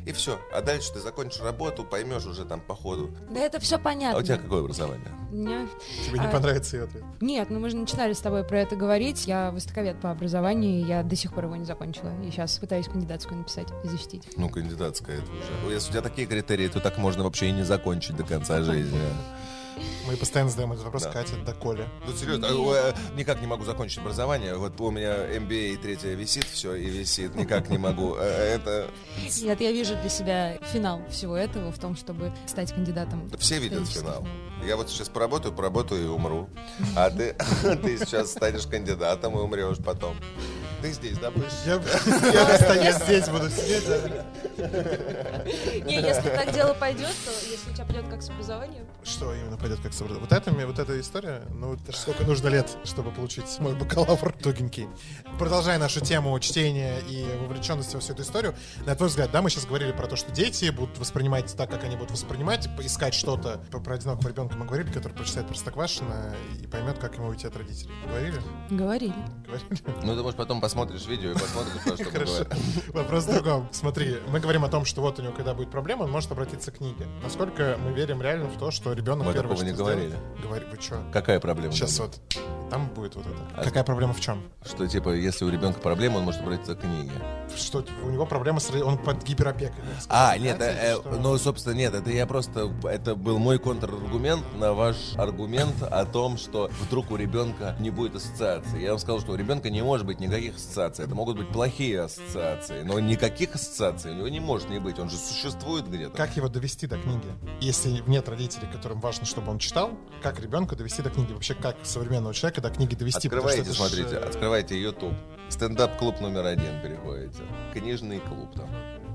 И все. А дальше ты закончишь работу, поймешь уже там по ходу. Да это все понятно. А у тебя какое образование? Нет. Тебе не понравится ее ответ? Нет, ну мы же начинали с тобой про это говорить. Я востоковед по образованию, я до сих пор его не закончила. И сейчас пытаюсь кандидатскую написать, защитить. Ну, кандидатская это уже. Если у тебя такие критерии, то так можно вообще и не закончить до конца жизни. Мы постоянно задаем этот вопрос, да. Катя, доколе. Ну, серьезно, никак не могу закончить образование. Вот у меня MBA и третья висит, все, и висит, никак не могу. Это... Нет, я вижу для себя финал всего этого в том, чтобы стать кандидатом. Все видят финал. Я вот сейчас поработаю и умру. А ты сейчас станешь кандидатом и умрешь потом. Ты здесь, да, будешь? Я остаюсь здесь, буду сидеть. Не, если так дело пойдет, то если у тебя пойдет как с образованием. Что именно пойдет как с образованием? Вот эта история, ну, сколько нужно лет, чтобы получить мой бакалавр тугенький. Продолжая нашу тему чтения и вовлеченности во всю эту историю, на твой взгляд, да, мы сейчас говорили про то, что дети будут воспринимать так, как они будут воспринимать, искать что-то. Про одинокого ребенка мы говорили, который прочитает Простоквашино и поймет, как ему уйти от родителей. Говорили? Говорили. Ну, ты можешь потом посмотришь видео и посмотришь, что мы говорим. Вопрос в другом. Смотри, мы говорим о том, что вот у него, когда будет проблема, он может обратиться к книге. Насколько мы верим реально в то, что ребенок первый что сделает? Мы такого не говорили. Говорили, вы что? Какая проблема? Сейчас вот. Там будет вот это. Какая проблема в чем? Что, типа, если у ребенка проблема, он может обратиться к книге. Что, у него проблема с... Он под гиперопекой. Нет, ну, собственно, нет. Это я просто... Это был мой контраргумент на ваш аргумент о том, что вдруг у ребенка не будет ассоциации. Я вам сказал, что у ребенка не может быть никаких ассоциаций. Это могут быть плохие ассоциации, но никаких ассоциаций у него не может не быть. Он же существует где-то. Как его довести до книги? Если нет родителей, которым важно, чтобы он читал, как ребенка довести до книги? Вообще, как современного человека до книги довести? Открываете, смотрите, открываете YouTube. Стендап клуб №1 переходите. Книжный клуб там.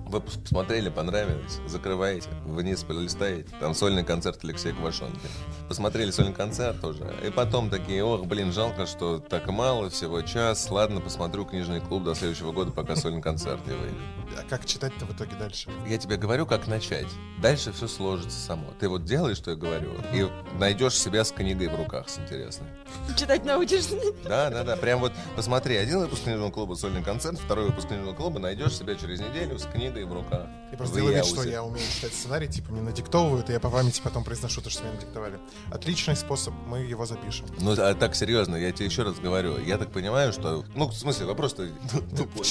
Выпуск посмотрели, понравилось, закрываете, вниз полистаете, там сольный концерт Алексея Квашонкина. Посмотрели сольный концерт уже, и потом такие, ох, блин, жалко, что так мало, всего час, ладно, посмотрю книжный клуб до следующего года, пока сольный концерт не выйдет. А как читать-то в итоге дальше? Я тебе говорю, как начать. Дальше все сложится само. Ты вот делаешь, что я говорю, и найдешь себя с книгой в руках, с интересной. Читать научишься? Да, прям вот посмотри, один выпуск книжного клуба, сольный концерт, второй выпуск книжного клуба, найдешь себя через неделю с книгой в руках. Я просто делаю вид, что я умею читать сценарий, типа мне надиктовывают, и я по памяти потом произношу то, что мне надиктовали. Отличный способ, мы его запишем. Ну, а так серьезно, я тебе еще раз говорю, я так понимаю, что... Ну, в смысле, вопрос-то тупой.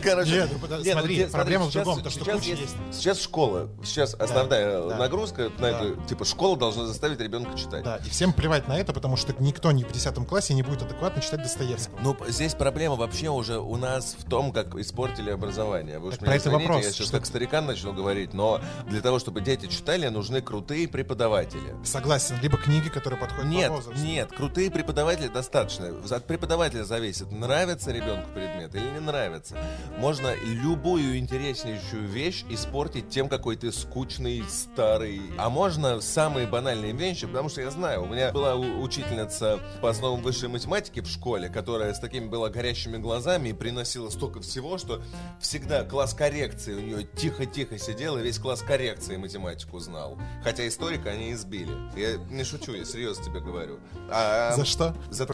Короче, смотри, проблема в другом, то, что куча есть. Сейчас школа, сейчас основная нагрузка на эту... Типа школа должна заставить ребенка читать. Да, и всем плевать на это, потому что никто не в 10 классе не будет адекватно читать Достоевского. Ну, здесь проблема вообще уже у нас в том, как испортили образование. Вы уж меня извините. Я сейчас как старикан начну говорить, но для того, чтобы дети читали, нужны крутые преподаватели. Согласен, либо книги, которые подходят по возрасту. Нет, крутые преподаватели достаточно. От преподавателя зависит, нравится ребенку предмет или не нравится. Можно любую интереснейшую вещь испортить тем, какой ты скучный, старый. А можно самые банальные вещи, потому что я знаю, у меня была учительница по основам высшей математики в школе, которая с такими была горящими глазами и приносила столько всего, что всегда класс коррекции. У нее тихо-тихо сидел, и весь класс коррекции математику знал. Хотя историка они избили. Я не шучу, я серьезно тебе говорю. За что? За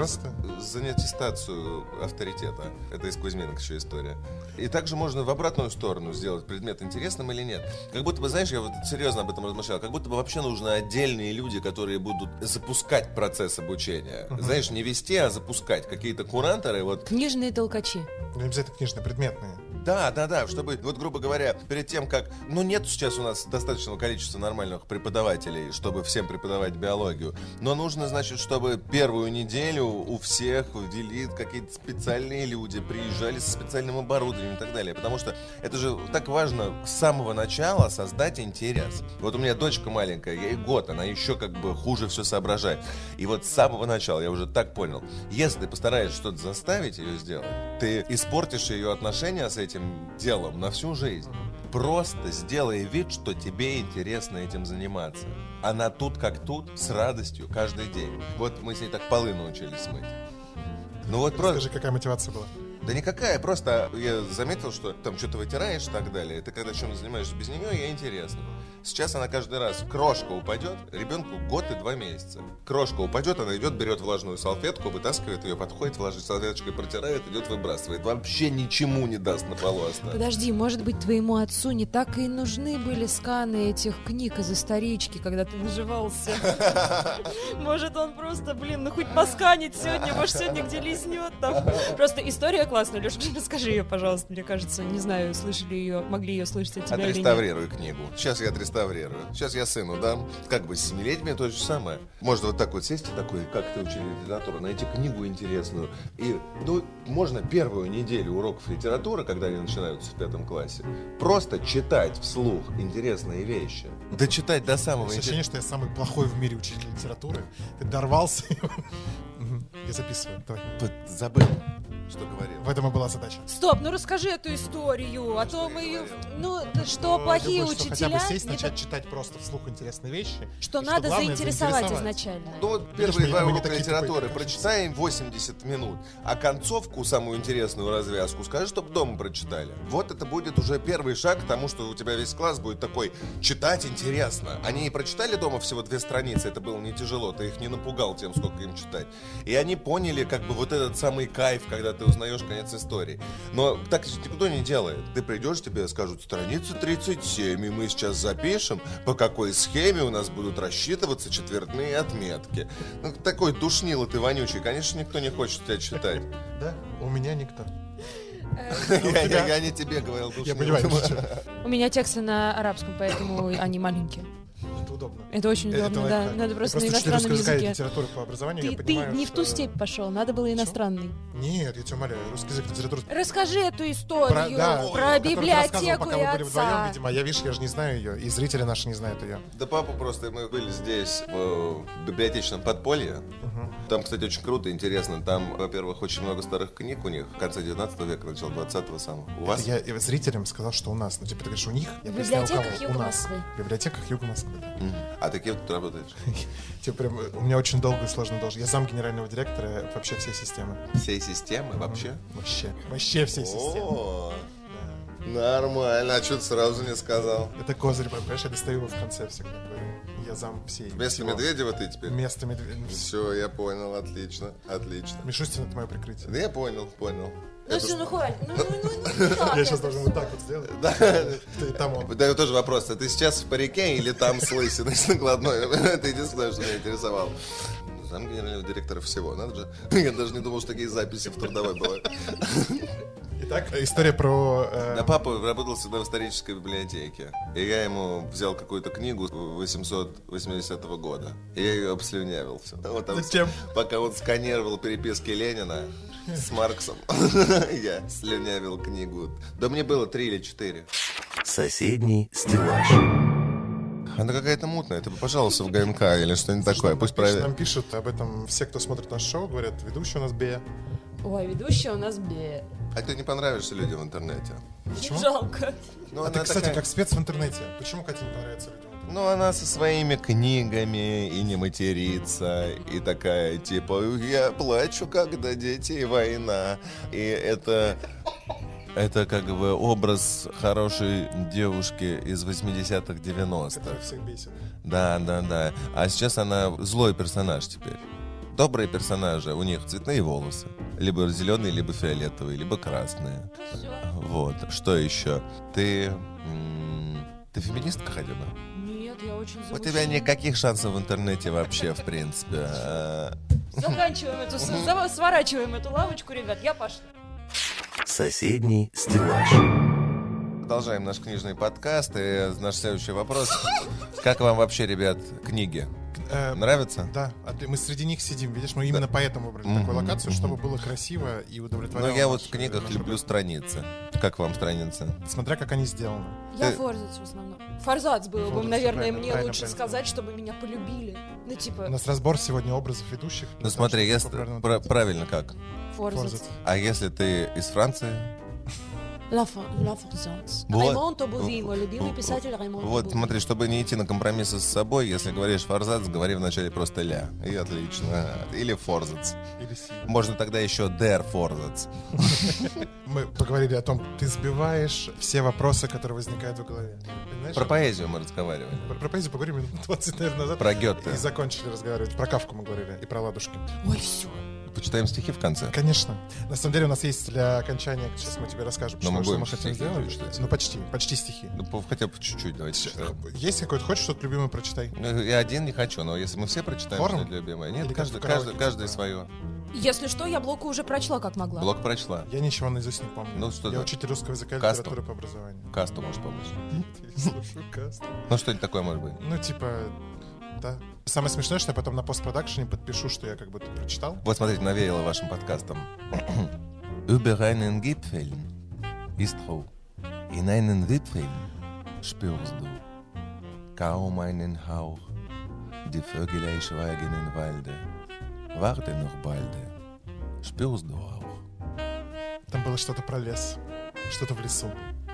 неаттестацию авторитета. Это из Кузьминок еще история. И также можно в обратную сторону сделать предмет интересным или нет. Как будто бы, знаешь, я вот серьезно об этом размышлял, как будто бы вообще нужны отдельные люди, которые будут запускать процесс обучения. Знаешь, не вести, а запускать. Какие-то кураторы. Вот. Книжные толкачи. Не обязательно книжные, предметные. Да, чтобы, вот грубо говоря, перед тем, как... Ну, нет сейчас у нас достаточного количества нормальных преподавателей, чтобы всем преподавать биологию, но нужно, значит, чтобы первую неделю у всех ввели какие-то специальные люди, приезжали со специальным оборудованием и так далее, потому что это же так важно с самого начала создать интерес. Вот у меня дочка маленькая, ей год, она еще как бы хуже все соображает. И вот с самого начала я уже так понял, если ты постараешься что-то заставить ее сделать, ты испортишь ее отношения с этим делом на всю жизнь. Просто сделай вид, что тебе интересно этим заниматься. Она тут как тут, с радостью, каждый день. Вот мы с ней так полы научились мыть. Ну вот просто... Скажи, какая мотивация была? Да никакая, просто я заметил, что там что-то вытираешь и так далее. Ты когда чем-то занимаешься без нее, ей интересно. Сейчас она каждый раз, крошка упадет, ребенку 1 год и 2 месяца. Крошка упадет, она идет, берет влажную салфетку, вытаскивает ее, подходит, влажной салфеточкой протирает, идет, выбрасывает. Вообще ничему не даст на полу оставить. Подожди, может быть, твоему отцу не так и нужны были сканы этих книг из исторички, когда ты наживался. Может, он просто, блин, ну хоть посканит сегодня, может, сегодня где лизнет там. Просто история классная. классная, Леша, расскажи ее, пожалуйста. Мне кажется, не знаю, слышали ее, могли ее слышать от тебя или нет. Отреставрирую книгу. Сейчас я отреставрирую. Сейчас я сыну дам. Как бы с 7-летними то же самое. Можно вот так вот сесть и такой, как ты учил литературу, найти книгу интересную. И, ну, можно первую неделю уроков литературы, когда они начинаются в 5 классе, просто читать вслух интересные вещи. Да читать до самого интересного. Ощущение, что я самый плохой в мире учитель литературы. Ты дорвался. Я записываю. Давай. Забыл, что говорил. В этом и была задача. Стоп, ну расскажи эту историю. А то мы ее... Ну, что плохие учителя... Хотя бы сесть, начать читать просто вслух интересные вещи. Что надо заинтересовать изначально. Ну, первые 2 урока литературы прочитаем 80 минут, а концовку, самую интересную развязку, скажи, чтобы дома прочитали. Вот это будет уже первый шаг к тому, что у тебя весь класс будет такой, читать интересно. Они и прочитали дома всего 2 страницы, это было не тяжело, ты их не напугал тем, сколько им читать. И они поняли, как бы, вот этот самый кайф, когда ты узнаешь конец истории. Но так никто не делает. Ты придешь, тебе скажут, страница 37, и мы сейчас запишем, по какой схеме у нас будут рассчитываться четвертные отметки. Ну, такой душнило ты вонючий, конечно, никто не хочет тебя читать. Да, у меня никто. Я не тебе говорил душнило. У меня тексты на арабском, поэтому они маленькие. Это удобно. Это очень удобно, это, да. Это, надо просто на иностранном языке. Литература по образованию, ты, я понимаю, не что... в ту степь пошел, надо было иностранный. Нет, я тебя умоляю, русский язык, литература. Расскажи эту историю про библиотеку и отца. Вдвоем, видимо, я же не знаю ее, и зрители наши не знают ее. Да папа просто, мы были здесь в библиотечном подполье. Там, кстати, очень круто, интересно. Там, во-первых, очень много старых книг у них. В конце 19 века, начало 20-го самого. У вас? Я зрителям сказал, что у нас. Ну, типа, ты говоришь, у них? В библиотеках Юга Москвы. В библиотеках Юга Москвы. А ты кем тут работаешь? У меня очень долго и сложно должен. Я зам генерального директора вообще всей системы. Всей системы? Вообще? Вообще всей системы. Нормально, а что ты сразу не сказал? Это козырь, понимаешь, я достаю его в конце всегда. Я зам всей. Вместо Медведева ты теперь? Вместо Медведева. Все, я понял, отлично. Мишустин — это мое прикрытие. Да я понял. Ну все, ну хватит. Я сейчас должен вот так вот сделать. Да, тоже вопрос. Ты сейчас в парике или там с лысиной, с накладной? Это единственное, что меня интересовало. Зам генерального директора всего, надо же. Я даже не думал, что такие записи в трудовой бывают. Так, история про... Да, папа работал всегда в исторической библиотеке. И я ему взял какую-то книгу 880 года. И я ее обслюнявил. Зачем? Пока он сканировал переписки Ленина с Марксом, я слюнявил книгу. Да мне было 3 или 4. Соседний стеллаж. Она какая-то мутная, ты бы пожаловался в ГМК или что-нибудь такое, пусть проверят. Нам пишут об этом все, кто смотрит наше шоу, говорят, ведущий у нас бе. Ой, ведущая у нас бе. А ты не понравишься людям в интернете. Почему? Жалко. Ну, а ты, кстати, такая... как спец в интернете. Почему Катя не понравится людям? Ну, она со своими книгами и не матерится, и такая, типа, я плачу, когда дети и война. И это как бы образ хорошей девушки из 80-х, 90-х. Которая всех бесит. Да. А сейчас она злой персонаж теперь. Добрые персонажи, у них цветные волосы. Либо зеленые, либо фиолетовые, либо красные. Все. Вот. Что еще? Ты феминистка хотя бы? Нет, я очень замужняя. У тебя никаких шансов в интернете вообще, в принципе. Заканчиваем эту, сворачиваем эту лавочку, ребят, я пошла. Соседний стеллаж. Продолжаем наш книжный подкаст, и наш следующий вопрос. Как вам вообще, ребят, книги? Нравится? Да. Мы среди них сидим, видишь? Мы именно поэтому выбрали такую локацию, чтобы было красиво и удовлетворяло. Но я вот в книгах люблю страницы. Как вам страницы? Смотря как они сделаны. Я форзац в основном. Форзац было бы, наверное, мне лучше сказать, чтобы меня полюбили. Ну, типа... У нас разбор сегодня образов ведущих. Ну, смотри, если... Правильно как? Форзац. А если ты из Франции? Ла Форзац. Раймон Тобуви, его любимый писатель Раймон Тобуви. Вот, смотри, чтобы не идти на компромиссы с собой, если говоришь «форзац», говори вначале просто «ля». И отлично. Или «форзац». Можно тогда еще «дер форзац». Мы поговорили о том, ты сбиваешь все вопросы, которые возникают в голове. Про поэзию мы разговаривали. Про поэзию поговорили минут 20, наверное, назад. Про Гёте. И закончили разговаривать. Про Кавку мы говорили. И про Ладушки. Ой, все. почитаем стихи в конце? Конечно. На самом деле у нас есть для окончания, сейчас мы тебе расскажем, что мы хотим сделать. Читать. Ну почти стихи. Ну хотя бы чуть-чуть, давайте. Есть какой-то, хочешь что-то любимое прочитай? Ну, я один не хочу, но если мы все прочитаем, что-то любимое. Нет, каждый свое. Если что, я Блоку уже прочла, как могла. Блок прочла. Я ничего наизусть не помню. Ну, что я учитель русского языка и литературы по образованию. Касту можешь помочь? Нет, я слушаю касту. Ну что-нибудь такое может быть? Ну типа... Да. Самое смешное, что я потом на постпродакшене подпишу, что я как будто прочитал. Вот смотрите, навеяло вашим подкастом. Über einen Gipfel ist Ruhe, in einen Wipfel spürst du kaum einen Hauch, die Vögel schweigen im Walde, warte noch bald, spürst du auch. Там было что-то про лес, что-то в лесу.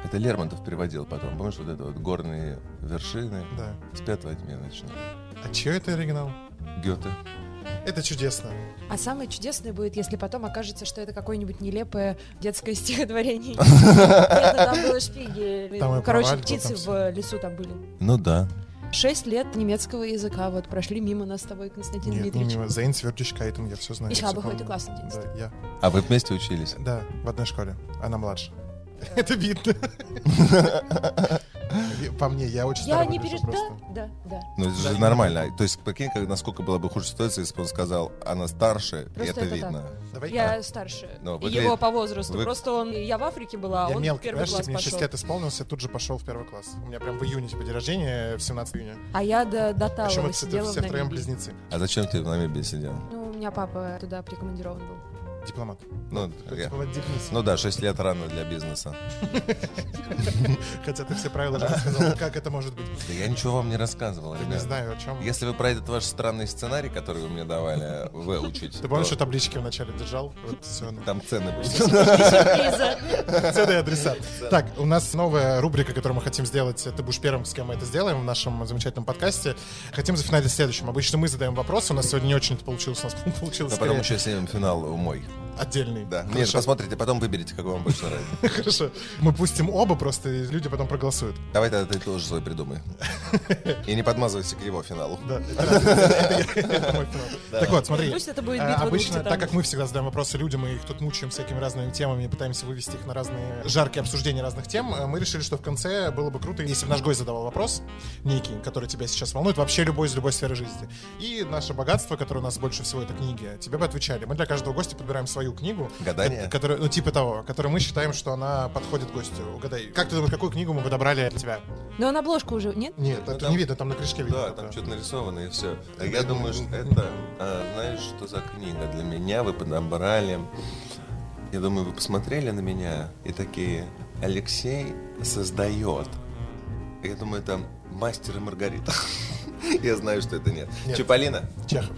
Это Лермонтов переводил потом, помнишь, вот это вот горные вершины, да. С пятого дня начинали. А чье это оригинал? Гёте. Это чудесно. А самое чудесное будет, если потом окажется, что это какое-нибудь нелепое детское стихотворение. Там было шпиги. Короче, птицы в лесу там были. Ну да. 6 лет немецкого языка вот прошли мимо нас с тобой, Константин Дмитриевич. Нет, Зейн Свердичкайтен, я все знаю. И Шабаху, это классный детство. А вы вместе учились? Да, в одной школе. Она младше. Это видно. По мне, я очень старый выгляжу просто. Да. Ну, это же нормально. То есть, прикинь, насколько была бы хуже ситуация, если бы он сказал, она старше, и это видно. Я старше. Его по возрасту. Просто он... Я в Африке была, а он в первый класс пошел. Мне 6 лет исполнилось, я тут же пошел в первый класс. У меня прям в июне день рождения, в 17 июня. А я до Талова сидела в Намибии. Причем все втроем близнецы. А зачем ты в Намибии сидел? Ну, у меня папа туда прикомандирован был. Дипломат. Ну да, 6 лет рано для бизнеса. Хотя ты все правила же рассказал, как это может быть. Да я ничего вам не рассказывал, ребят. Не знаю, о чем. Если вы про этот ваш странный сценарий, который вы мне давали выучить. Ты помнишь, что таблички вначале держал? Там цены были. Цены и адреса. Так, у нас новая рубрика, которую мы хотим сделать. Ты будешь первым, с кем мы это сделаем в нашем замечательном подкасте. Хотим зафиналить следующим. Обычно мы задаем вопросы. У нас сегодня не очень это получилось. У нас получилось. А потом еще снимем финал мой. Отдельный. Да. Хорошо. Нет, посмотрите, потом выберите, как вам больше нравится. Хорошо. Мы пустим оба просто, и люди потом проголосуют. Давай тогда ты тоже свой придумай. И не подмазывайся к его финалу. Да. Это мой финал. Так вот, смотри. Пусть это будет битва. Обычно, так как мы всегда задаем вопросы людям, мы их тут мучаем всякими разными темами, пытаемся вывести их на разные жаркие обсуждения разных тем, мы решили, что в конце было бы круто, если бы наш гость задавал вопрос некий, который тебя сейчас волнует, вообще любой из любой сферы жизни. И наше богатство, которое у нас больше всего, это книги. Тебе бы отвечали. Мы для каждого гостя подбираем свою книгу, которая, ну типа того, которую мы считаем, что она подходит гостю. Угадай, как ты думаешь, какую книгу мы бы добрали для тебя? Ну, на обложку уже, нет? Нет, ну, это там не видно, там на крышке видно. Да, там что-то нарисовано и все. Я думаю, что это, знаешь, что за книга для меня вы подобрали. Я думаю, вы посмотрели на меня и такие: Алексей создает. Я думаю, это «Мастер и Маргарита». Я знаю, что это нет. Чаполина? Чехов.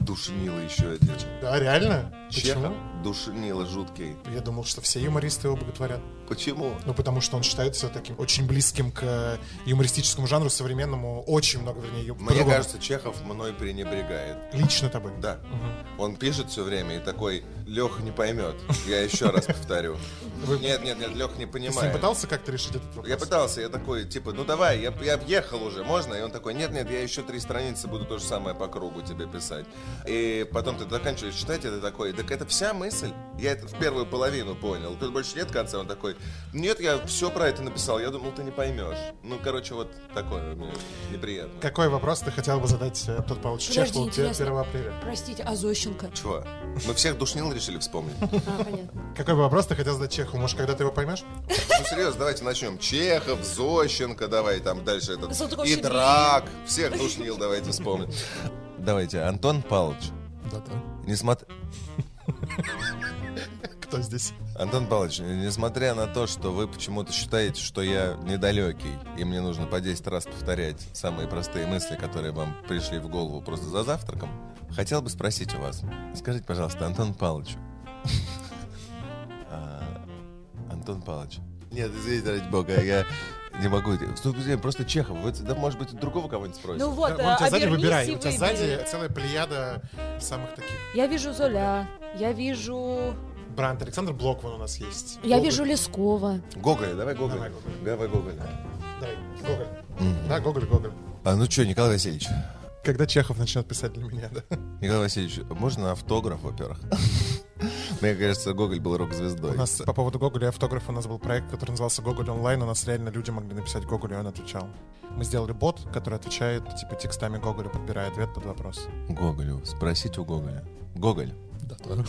Душнило еще это. Да, реально? Чехов душнило жуткий. Я думал, что все юмористы его боготворят. Почему? Ну, потому что он считается таким очень близким к юмористическому жанру современному. Очень много, вернее, мне кажется, Чехов мной пренебрегает. Лично тобой? Да. Угу. Он пишет все время и такой: Леха не поймет. Я еще раз повторю. Нет, Леха не понимает. Ты с ним пытался как-то решить этот вопрос? Я пытался, я такой, типа, ну давай, я въехал уже, можно? И он такой: нет, я еще 3 страницы буду то же самое по кругу тебе писать. И потом ты заканчиваешь читать, и ты такой: так это вся мысль? Я это в первую половину понял. Тут больше нет конца. Он такой: нет, я все про это написал, я думал, ты не поймешь. Ну, короче, вот такое мне неприятно. Какой вопрос ты хотел бы задать, тот получит чашку у тебя 1 апреля? Простите, а Зощенко? Чего? Мы всех душнил решили вспомнить. А, понятно. Какой бы вопрос ты хотел задать Чеху? Может, когда ты его поймешь? Ну, серьезно, давайте начнем. Чехов, Зощенко, давай там дальше этот... И Драк. Всех душнил, давайте вспомним. Давайте, Антон Павлович. Да-да. Кто здесь? Антон Павлович, несмотря на то, что вы почему-то считаете, что я недалекий, и мне нужно по 10 раз повторять самые простые мысли, которые вам пришли в голову просто за завтраком, хотел бы спросить у вас. Скажите, пожалуйста, Антон Павлович. Антон Павлович. Нет, извините, ради бога, я... Не могу. Просто Чехов. Вы, да, может быть, другого кого-нибудь спросите. Ну вот, да, обернись и выбери. У тебя сзади целая плеяда самых таких. Я вижу Золя, я вижу... Бранд, Александр Блок вон у нас есть. Я Гоголь. Вижу Лескова. Гоголя, давай Гоголя. Давай Гоголя. Да, Гоголь. А ну что, Николай Васильевич, Когда Чехов начнет писать для меня, да. Николай Васильевич, можно автограф, во-первых? Мне кажется, Гоголь был рок-звездой. У нас, по поводу Гоголя и автографа, у нас был проект, который назывался «Гоголь онлайн». У нас реально люди могли написать Гоголю, и он отвечал. Мы сделали бот, который отвечает, типа, текстами Гоголя, подбирая ответ под вопрос. Гоголю. Спросить у Гоголя. Гоголь. Да, да.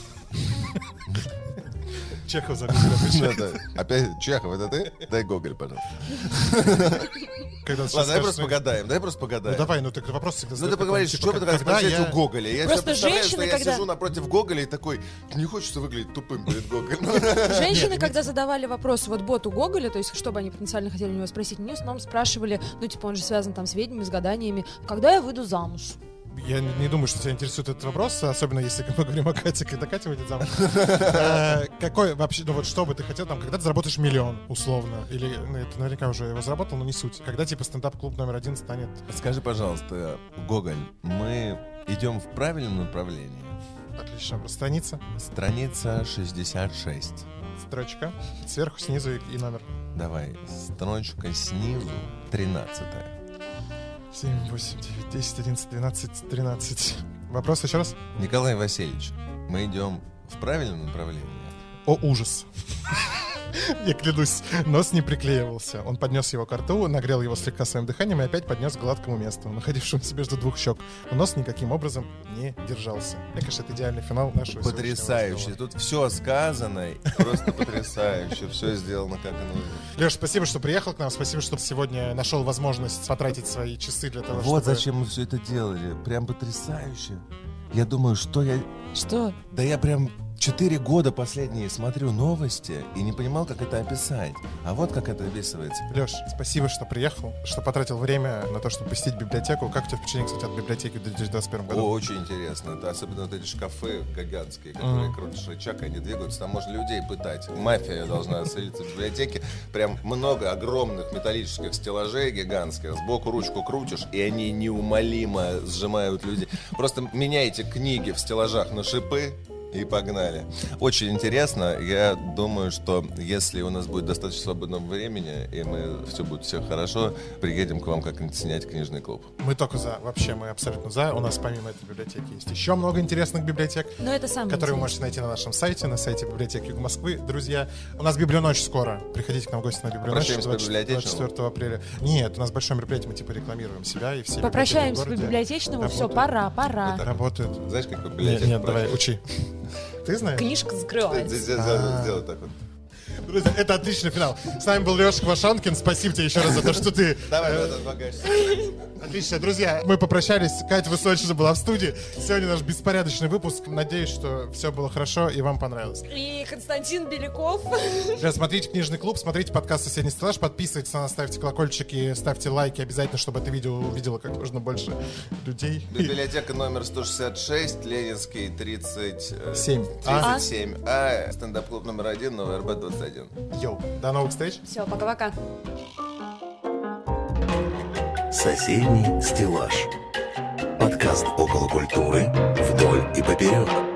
Чехов за Гоголя. Опять, Чехов, это ты? Дай Гоголь, пожалуйста. Ладно, давай просто погадаем. Ну давай, ну ты вопрос всегда задаешь. Ну ты поговоришь, что бы ты спросить у Гоголя? Я просто представляю, женщины, что я сижу напротив Гоголя и такой, не хочется выглядеть тупым перед Гоголем. Женщины, когда задавали вопрос вот боту Гоголя, то есть что бы они потенциально хотели у него спросить, они в основном спрашивали, ну типа он же связан там с ведьмами, с гаданиями, когда я выйду замуж? Я не думаю, что тебя интересует этот вопрос, особенно если мы говорим о Кате, когда Катя выйдет замуж. Какой вообще, ну вот что бы ты хотел, там, когда ты заработаешь миллион, условно, или ты наверняка уже его заработал, но не суть. Когда, типа, стендап-клуб номер один станет... Скажи, пожалуйста, Гоголь, мы идем в правильном направлении? Отлично. Страница? Страница 66. Строчка. Сверху, снизу и номер. Давай. Строчка снизу 13-я. 7, 8, 9, 10, 11, 12, 13. Вопрос еще раз? Николай Васильевич, мы идем в правильном направлении? О, ужас. Я клянусь, нос не приклеивался. Он поднес его ко рту, нагрел его слегка своим дыханием и опять поднес к гладкому месту, находившемуся между двух щек. Но нос никаким образом не держался. Мне кажется, это идеальный финал нашего сегодняшнего разговора. Потрясающе. Тут все сказано, просто потрясающе. Все сделано как и нужно. Леш, спасибо, что приехал к нам. Спасибо, что сегодня нашел возможность потратить свои часы для того, чтобы... Вот зачем мы все это делали. Прям потрясающе. Я думаю, что я... Что? Да я прям... 4 года последние смотрю новости и не понимал, как это описать. А вот как это описывается. Леш, спасибо, что приехал, что потратил время на то, чтобы посетить библиотеку. Как у тебя впечатление, кстати, от библиотеки в 2021 году? О, очень интересно. Это особенно вот эти шкафы гигантские, которые крутишь рычаг, они двигаются. Там можно людей пытать. Мафия должна оселиться в библиотеке. Прям много огромных металлических стеллажей гигантских. Сбоку ручку крутишь, и они неумолимо сжимают людей. Просто меняйте книги в стеллажах на шипы. И погнали. Очень интересно. Я думаю, что если у нас будет достаточно свободного времени, и мы все будет все хорошо, приедем к вам как-нибудь снять книжный клуб. Мы только за. Вообще мы абсолютно за. У нас помимо этой библиотеки есть еще много интересных библиотек, которые вы можете найти на нашем сайте, на сайте библиотеки Юга Москвы. Друзья, у нас библионочь скоро. Приходите к нам в гости на библионочь 24 апреля. Нет, у нас большое мероприятие, мы типа рекламируем себя и все. Попрощаемся по библиотечному. Все, пора. Это работает. Знаешь, как библиотека? Нет, давай, учи. Ты знаешь? Книжка закрывается. Сделай так вот. Друзья, это отличный финал. С нами был Леша Квашонкин. Спасибо тебе еще раз за то, что ты... Давай, отлично, друзья. Мы попрощались. Катя Высоцкая была в студии. Сегодня наш беспорядочный выпуск. Надеюсь, что все было хорошо и вам понравилось. И Константин Беляков. Друзья, смотрите «Книжный клуб», смотрите подкаст «Соседний стеллаж», подписывайтесь на нас, ставьте колокольчики, ставьте лайки обязательно, чтобы это видео увидело как можно больше людей. Библиотека номер 166, Ленинский 37. 37А, стендап-клуб номер 1, Новый РБ 21. Йоу, до новых встреч. Все, пока-пока. Соседний стеллаж. Подкаст около культуры вдоль и поперек.